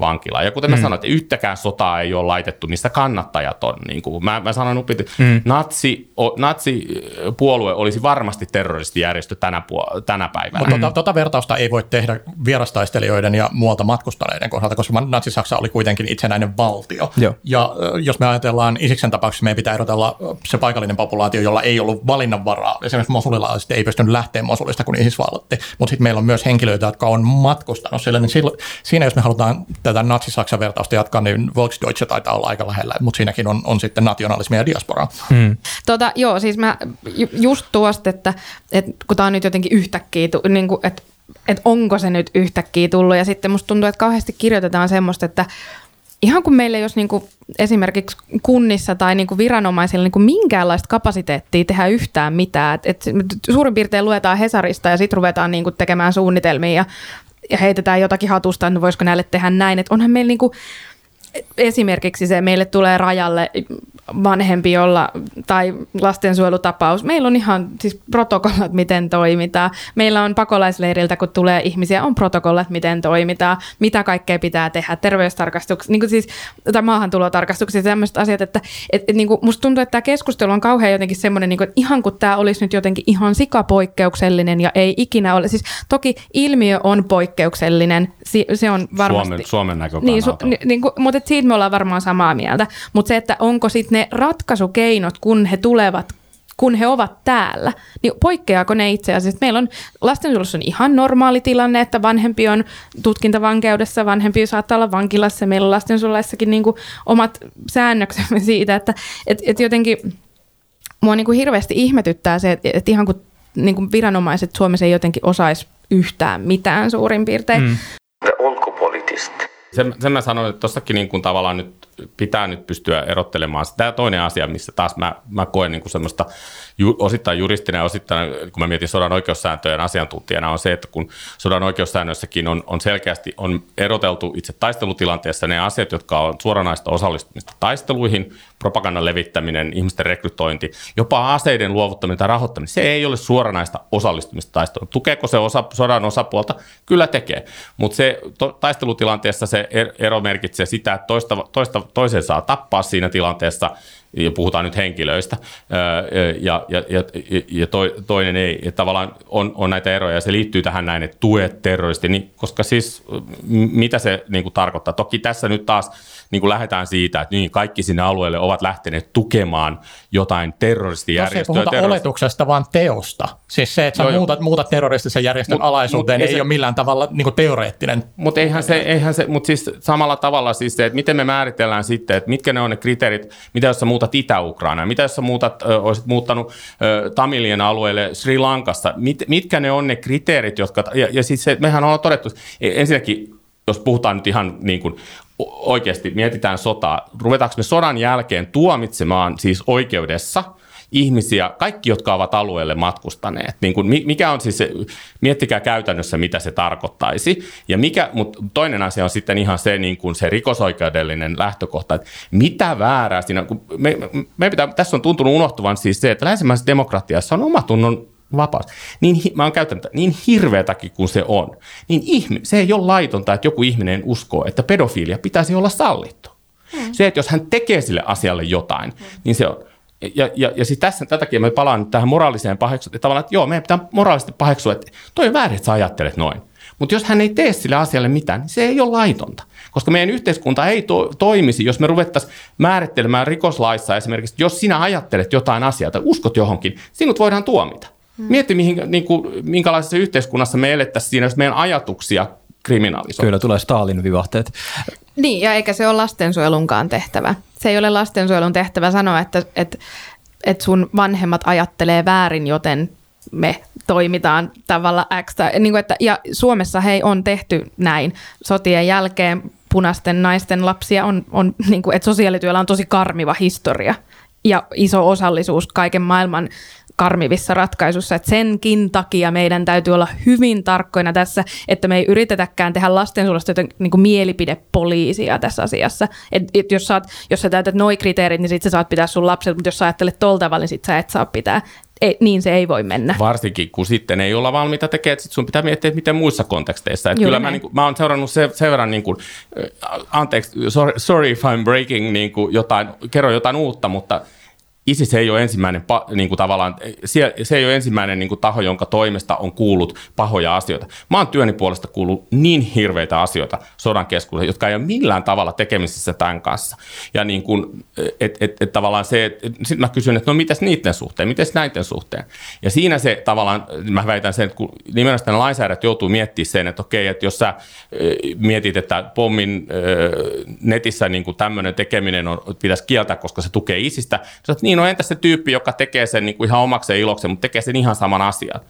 vankilaa. Ja kuten mä mm. sanoin, että yhtäkään sotaa ei ole laitettu, niistä kannattajat on. Niin kuin mä, mä sanoin upit, että mm. natsi, o, natsipuolue olisi varmasti terroristijärjestö tänä, tänä päivänä. Mutta mm. tota vertausta ei voi tehdä vierastaistelijoiden ja muualta matkustaneiden kohdalta, koska Natsi-Saksa oli kuitenkin itsenäinen valtio. Joo. Ja jos me ajatellaan Isiksen tapauksessa, meidän pitää erotella se paikallinen populaatio, jolla ei ollut valinnanvaraa. Esimerkiksi mosulilaiset ei pystynyt lähtemään Mosulista, kun I S I S valloitti. Mutta sitten meillä on myös henkilöitä, jotka on matkustanut sillä, niin silloin, siinä jos me halutaan tätä Natsi-Saksan vertausta jatkaa, niin Volksdeutsche taitaa olla aika lähellä, mutta siinäkin on, on sitten nationalismia ja diasporaa. Hmm. Tota, joo, siis mä just tuosta, että, että kun tämä on nyt jotenkin yhtäkkiä, niin että että onko se nyt yhtäkkiä tullut. Ja sitten musta tuntuu, että kauheasti kirjoitetaan semmoista, että ihan kun meillä jos niinku esimerkiksi kunnissa tai niinku viranomaisilla niinku minkäänlaista kapasiteettia tehdä yhtään mitään. Et, et suurin piirtein luetaan Hesarista ja sitten ruvetaan niinku tekemään suunnitelmia ja, ja heitetään jotakin hatusta, että voisiko näille tehdä näin. Et onhan meillä niinku, esimerkiksi se, meille tulee rajalle vanhempi jolla, tai lastensuojelutapaus. Meillä on ihan siis protokollat, miten toimitaan. Meillä on pakolaisleiriltä, kun tulee ihmisiä, on protokollat, miten toimitaan. Mitä kaikkea pitää tehdä, terveystarkastuksia, niin kuin siis, tai maahantulotarkastuksia, tämmöiset asiat. Että, et, et, niin kuin musta tuntuu, että tämä keskustelu on kauhean jotenkin semmoinen, niin kuin, että ihan kun tämä olisi nyt jotenkin ihan sikapoikkeuksellinen ja ei ikinä ole. Siis toki ilmiö on poikkeuksellinen. Si, se on varmasti, Suomen, Suomen näkökannalta. Niin, su, niin kuin, mutta siitä me ollaan varmaan samaa mieltä. Mutta se, että onko sitten ne ratkaisukeinot, kun he tulevat, kun he ovat täällä, niin poikkeaako ne itse asiassa? Meillä on lastensuojelussa on ihan normaali tilanne, että vanhempi on tutkintavankeudessa, vanhempi saattaa olla vankilassa. Meillä on lastensuojelussakin niinku omat säännöksemme siitä, että et, et jotenkin mua niinku hirveästi ihmetyttää se, että et ihan kuin niinku viranomaiset Suomessa ei jotenkin osaisi yhtään mitään suurin piirtein. Mm. The Ulkopolitist. Sen, sen mä sanoin, että tuossakin niin kuin tavallaan nyt pitää nyt pystyä erottelemaan. Tämä toinen asia, missä taas mä, mä koen niin kuin semmoista ju, osittain juristina ja osittain, kun mä mietin sodan oikeussääntöjen asiantuntijana, on se, että kun sodan oikeussäännöissäkin on, on selkeästi on eroteltu itse taistelutilanteessa ne asiat, jotka on suoranaista osallistumista taisteluihin, propagandan levittäminen, ihmisten rekrytointi, jopa aseiden luovuttaminen tai rahoittaminen, se ei ole suoranaista osallistumista taisteluun. Tukeeko se osa, sodan osapuolta? Kyllä tekee, mutta se to, taistelutilanteessa se ero merkitsee sitä, että toista, toista toisen saa tappaa siinä tilanteessa, ja puhutaan nyt henkilöistä, ja, ja, ja, ja toinen ei. Ja tavallaan on, on näitä eroja, ja se liittyy tähän näin, että tuet terroristi, niin, koska siis mitä se niin kuin tarkoittaa? Toki tässä nyt taas niin kuin lähdetään siitä, että niin, kaikki sinne alueelle ovat lähteneet tukemaan jotain terroristijärjestöä. Jos ei puhuta terroristi- oletuksesta, vaan teosta. Siis se, että sä muutat, muutat terroristisen järjestön mut, alaisuuteen, mut, ei se, ole millään tavalla niin kuin teoreettinen. Mutta eihän se, eihän se, mut siis samalla tavalla siis se, että miten me määritellään sitten, että mitkä ne on ne kriteerit, mitä jos sä muutat Itä-Ukrainaan? Mitä jos sä muutat, ö, olisit muuttanut ö, Tamilien alueelle Sri Lankasta? Mit, mitkä ne on ne kriteerit, jotka... Ja, ja siis se, mehän ollaan todettu, ensinnäkin, jos puhutaan nyt ihan niin kuin oikeasti, mietitään sotaa, ruvetaanko me sodan jälkeen tuomitsemaan siis oikeudessa ihmisiä, kaikki, jotka ovat alueelle matkustaneet. Niin kuin, mikä on siis se, miettikää käytännössä, mitä se tarkoittaisi. Ja mikä, mutta toinen asia on sitten ihan se, niin kuin se rikosoikeudellinen lähtökohta, että mitä väärää siinä, kun me, me pitää, tässä on tuntunut unohtuvan siis se, että länsimaisessa demokratiassa on omatunnon vapaus. Niin, mä oon käyttänyt, niin hirveätäkin kuin se on, niin ihmi, se ei ole laitonta, että joku ihminen uskoo, että pedofiilia pitäisi olla sallittu. Mm. Se, että jos hän tekee sille asialle jotain, mm. niin se on. Ja, ja, ja siis tässä tätäkin me palaan tähän moraaliseen paheksuun, että tavallaan, että joo, meidän pitää moraalisesti paheksua, että toi on väärin, että sä ajattelet noin. Mutta jos hän ei tee sille asialle mitään, niin se ei ole laitonta. Koska meidän yhteiskunta ei to- toimisi, jos me ruvettaisiin määrittelemään rikoslaissa esimerkiksi, jos sinä ajattelet jotain asiaa tai uskot johonkin, sinut voidaan tuomita. Hmm. Mietti, mihin, niin kuin, minkälaisessa yhteiskunnassa me elettäisiin siinä, jos meidän ajatuksia kriminalisoidaan. Kyllä tulee Stalin vivahteet. Niin, ja eikä se ole lastensuojelunkaan tehtävä. Se ei ole lastensuojelun tehtävä sanoa, että, että, että sun vanhemmat ajattelee väärin, joten me toimitaan tavalla X. Niin kuin, että, ja Suomessa hei on tehty näin sotien jälkeen punaisten naisten lapsia, on, on, niin kuin, että sosiaalityöllä on tosi karmiva historia ja iso osallisuus kaiken maailman karmivissa ratkaisuissa, että senkin takia meidän täytyy olla hyvin tarkkoina tässä, että me ei yritetäkään tehdä lastensuojelusta niin kuin mielipidepoliisia tässä asiassa. Et, et jos, saat, jos sä täytät noi kriteerit, niin sit sä saat pitää sun lapset, mutta jos sä ajattelet tol tavalla, niin sit sä et saa pitää. Ei, niin se ei voi mennä. Varsinkin, kun sitten ei olla valmiita tekemään, että sun pitää miettiä, että miten muissa konteksteissa. Että kyllä mä, niin kuin, mä oon seurannut sen, sen verran, niin kuin, anteeksi, sorry, sorry if I'm breaking, niin kuin jotain, kerro jotain uutta, mutta ISIS ei ole ensimmäinen, niin kuin tavallaan, se ei ole ensimmäinen niin kuin taho, jonka toimesta on kuullut pahoja asioita. Mä oon työni puolesta kuullut niin hirveitä asioita sodan keskuudessa, jotka ei ole millään tavalla tekemisissä tämän kanssa. Ja niin kuin, et, et, et tavallaan se, että sitten mä kysyn, että no mitäs niiden suhteen, mitäs näiden suhteen. Ja siinä se tavallaan, mä väitän sen, että kun nimenomaan lainsäädäntö joutuu miettimään sen, että okei, että jos sä mietit, että pommin netissä niin kuin tämmöinen tekeminen on, pitäisi kieltää, koska se tukee ISISistä, niin no entäs se tyyppi, joka tekee sen niin kuin ihan omakseen ilokseen, mutta tekee sen ihan saman asian.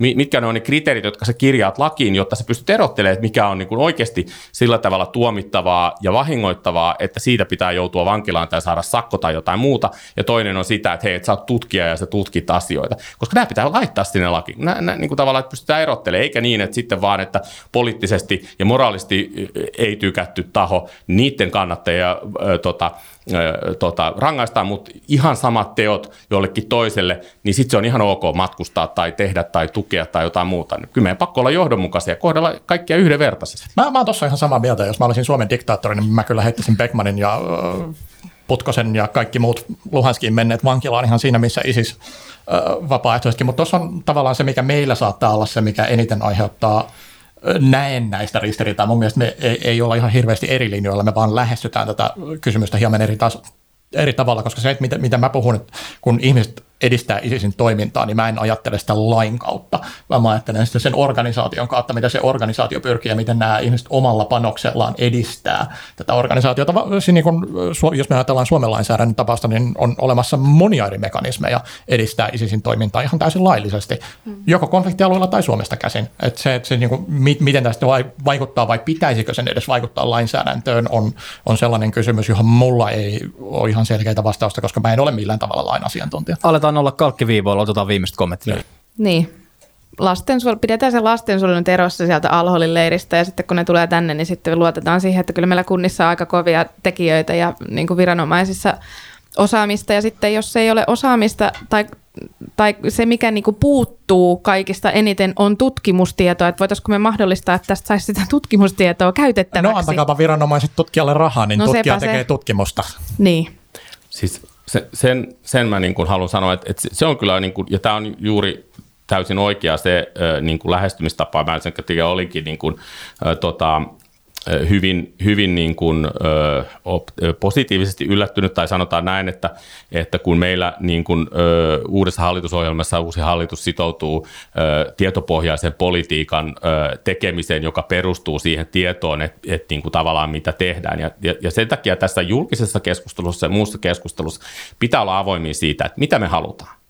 mitkä ne on ne kriteerit, jotka sä kirjaat lakiin, jotta sä pystyt erottelemaan, että mikä on niin kuin oikeasti sillä tavalla tuomittavaa ja vahingoittavaa, että siitä pitää joutua vankilaan tai saada sakko tai jotain muuta. Ja toinen on sitä, että hei, et sä oot tutkija ja sä tutkit asioita. Koska nämä pitää laittaa sinne lakiin. Nä, nä, niin kuin tavallaan, että pystytään erottelemaan, eikä niin, että sitten vaan, että poliittisesti ja moraalisti ei tykätty taho, niiden kannattajia äh, tota, Tota, rangaistaan, mutta ihan samat teot jollekin toiselle, niin sitten se on ihan ok matkustaa tai tehdä tai tukea tai jotain muuta. Kyllä meidän pakko olla johdonmukaisia, kohdella kaikkia yhdenvertaisesti. Mä, mä oon tossa ihan samaa mieltä. Jos mä olisin Suomen diktaattori, niin mä kyllä heittäisin Beckmanin ja Putkosen ja kaikki muut Luhanskiin menneet vankilaan ihan siinä, missä ISIS vapaaehtoisesti. Mutta tuossa on tavallaan se, mikä meillä saattaa olla se, mikä eniten aiheuttaa näen näistä ristiriitaa. Mun mielestä me ei, ei olla ihan hirveästi eri linjoilla, me vaan lähestytään tätä kysymystä hieman eri, taso, eri tavalla, koska se, mitä, mitä mä puhun, että kun ihmiset edistää ISISin toimintaa, niin mä en ajattele sitä lain kautta, vaan mä ajattelen sitä sen organisaation kautta, mitä se organisaatio pyrkii ja miten nämä ihmiset omalla panoksellaan edistää tätä organisaatiota. Niin kun, jos me ajatellaan Suomen lainsäädännön tapausta, niin on olemassa monia eri mekanismeja edistää ISISin toimintaa ihan täysin laillisesti, joko konfliktialueella tai Suomesta käsin. Et se, että se, niin kun, miten tästä vaikuttaa vai pitäisikö sen edes vaikuttaa lainsäädäntöön, on, on sellainen kysymys, johon mulla ei ole ihan selkeitä vastausta, koska mä en ole millään tavalla lain asiantuntija. Olla kalkkiviivoilla, otetaan viimeistä kommenttia. Niin. Lastensuol- pidetään se lastensuojelun erossa sieltä Al-Holin leiristä ja sitten kun ne tulee tänne, niin sitten luotetaan siihen, että kyllä meillä kunnissa on aika kovia tekijöitä ja niin kuin viranomaisissa osaamista ja sitten jos ei ole osaamista tai, tai se mikä niin kuin puuttuu kaikista eniten on tutkimustietoa, että voitaisiko me mahdollistaa, että tästä saisi sitä tutkimustietoa käytettäväksi. No antakaapa viranomaiset tutkijalle rahaa, niin no, tutkija tekee se tutkimusta. Niin. Siis Sen, sen mä niin kuin haluan sanoa, että, että se on kyllä, niin kuin, ja tämä on juuri täysin oikea se niin kuin lähestymistapa. Mä sen takia olinkin niin kuin, äh, tota, hyvin, hyvin niin kuin, äh, positiivisesti yllättynyt, tai sanotaan näin, että, että kun meillä niin kuin, äh, uudessa hallitusohjelmassa uusi hallitus sitoutuu äh, tietopohjaisen politiikan äh, tekemiseen, joka perustuu siihen tietoon, että et, niin kuin tavallaan mitä tehdään. Ja, ja, ja sen takia tässä julkisessa keskustelussa ja muussa keskustelussa pitää olla avoimia siitä, että mitä me halutaan.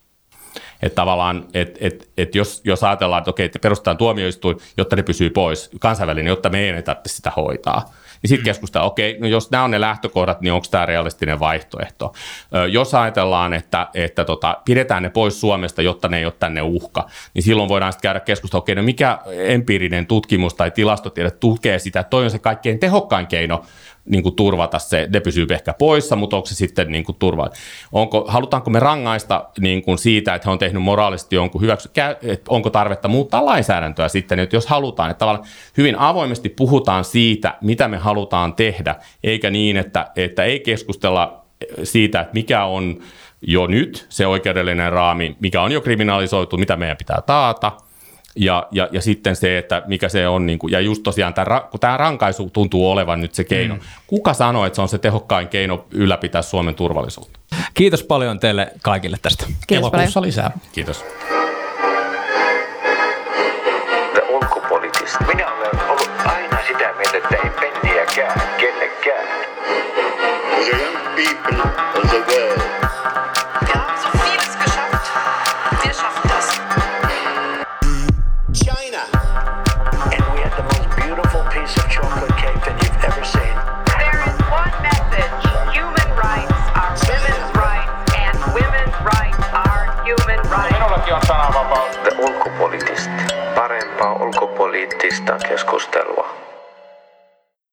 Että tavallaan, että et, et jos, jos ajatellaan, että okei, että perustetaan tuomioistuin, jotta ne pysyy pois, kansainvälinen, jotta me ei tarvitse sitä hoitaa, niin sitten keskustellaan, okei, no jos nämä on ne lähtökohdat, niin onko tämä realistinen vaihtoehto. Ö, jos ajatellaan, että, että tota, pidetään ne pois Suomesta, jotta ne ei ole tänne uhka, niin silloin voidaan sitten käydä keskustelua, okei, no mikä empiirinen tutkimus tai tilastotiede tukee sitä, että toi on se kaikkein tehokkain keino niin kuin turvata se, ne pysyy ehkä poissa, mutta onko se sitten niin kuin turva? Onko, halutaanko me rangaista niin kuin siitä, että he on tehnyt moraalisesti jonkun hyväksy, että onko tarvetta muuttaa lainsäädäntöä sitten, että jos halutaan, että tavallaan hyvin avoimesti puhutaan siitä, mitä me halutaan tehdä, eikä niin, että, että ei keskustella siitä, että mikä on jo nyt se oikeudellinen raami, mikä on jo kriminalisoitu, mitä meidän pitää taata. Ja, ja, ja sitten se, että mikä se on, niin kuin, ja just tosiaan tämä, kun tämä rankaisu tuntuu olevan nyt se keino. Mm. Kuka sanoo, että se on se tehokkain keino ylläpitää Suomen turvallisuutta? Kiitos paljon teille kaikille tästä. Kiitos paljon. Lisää. Kiitos. The Ulkopolitist. Minä olen ollut aina sitä mieltä, että ei penniäkään kenellekään. The young people of the world. Ulkopoliittista. Parempaa ulkopoliittista keskustelua.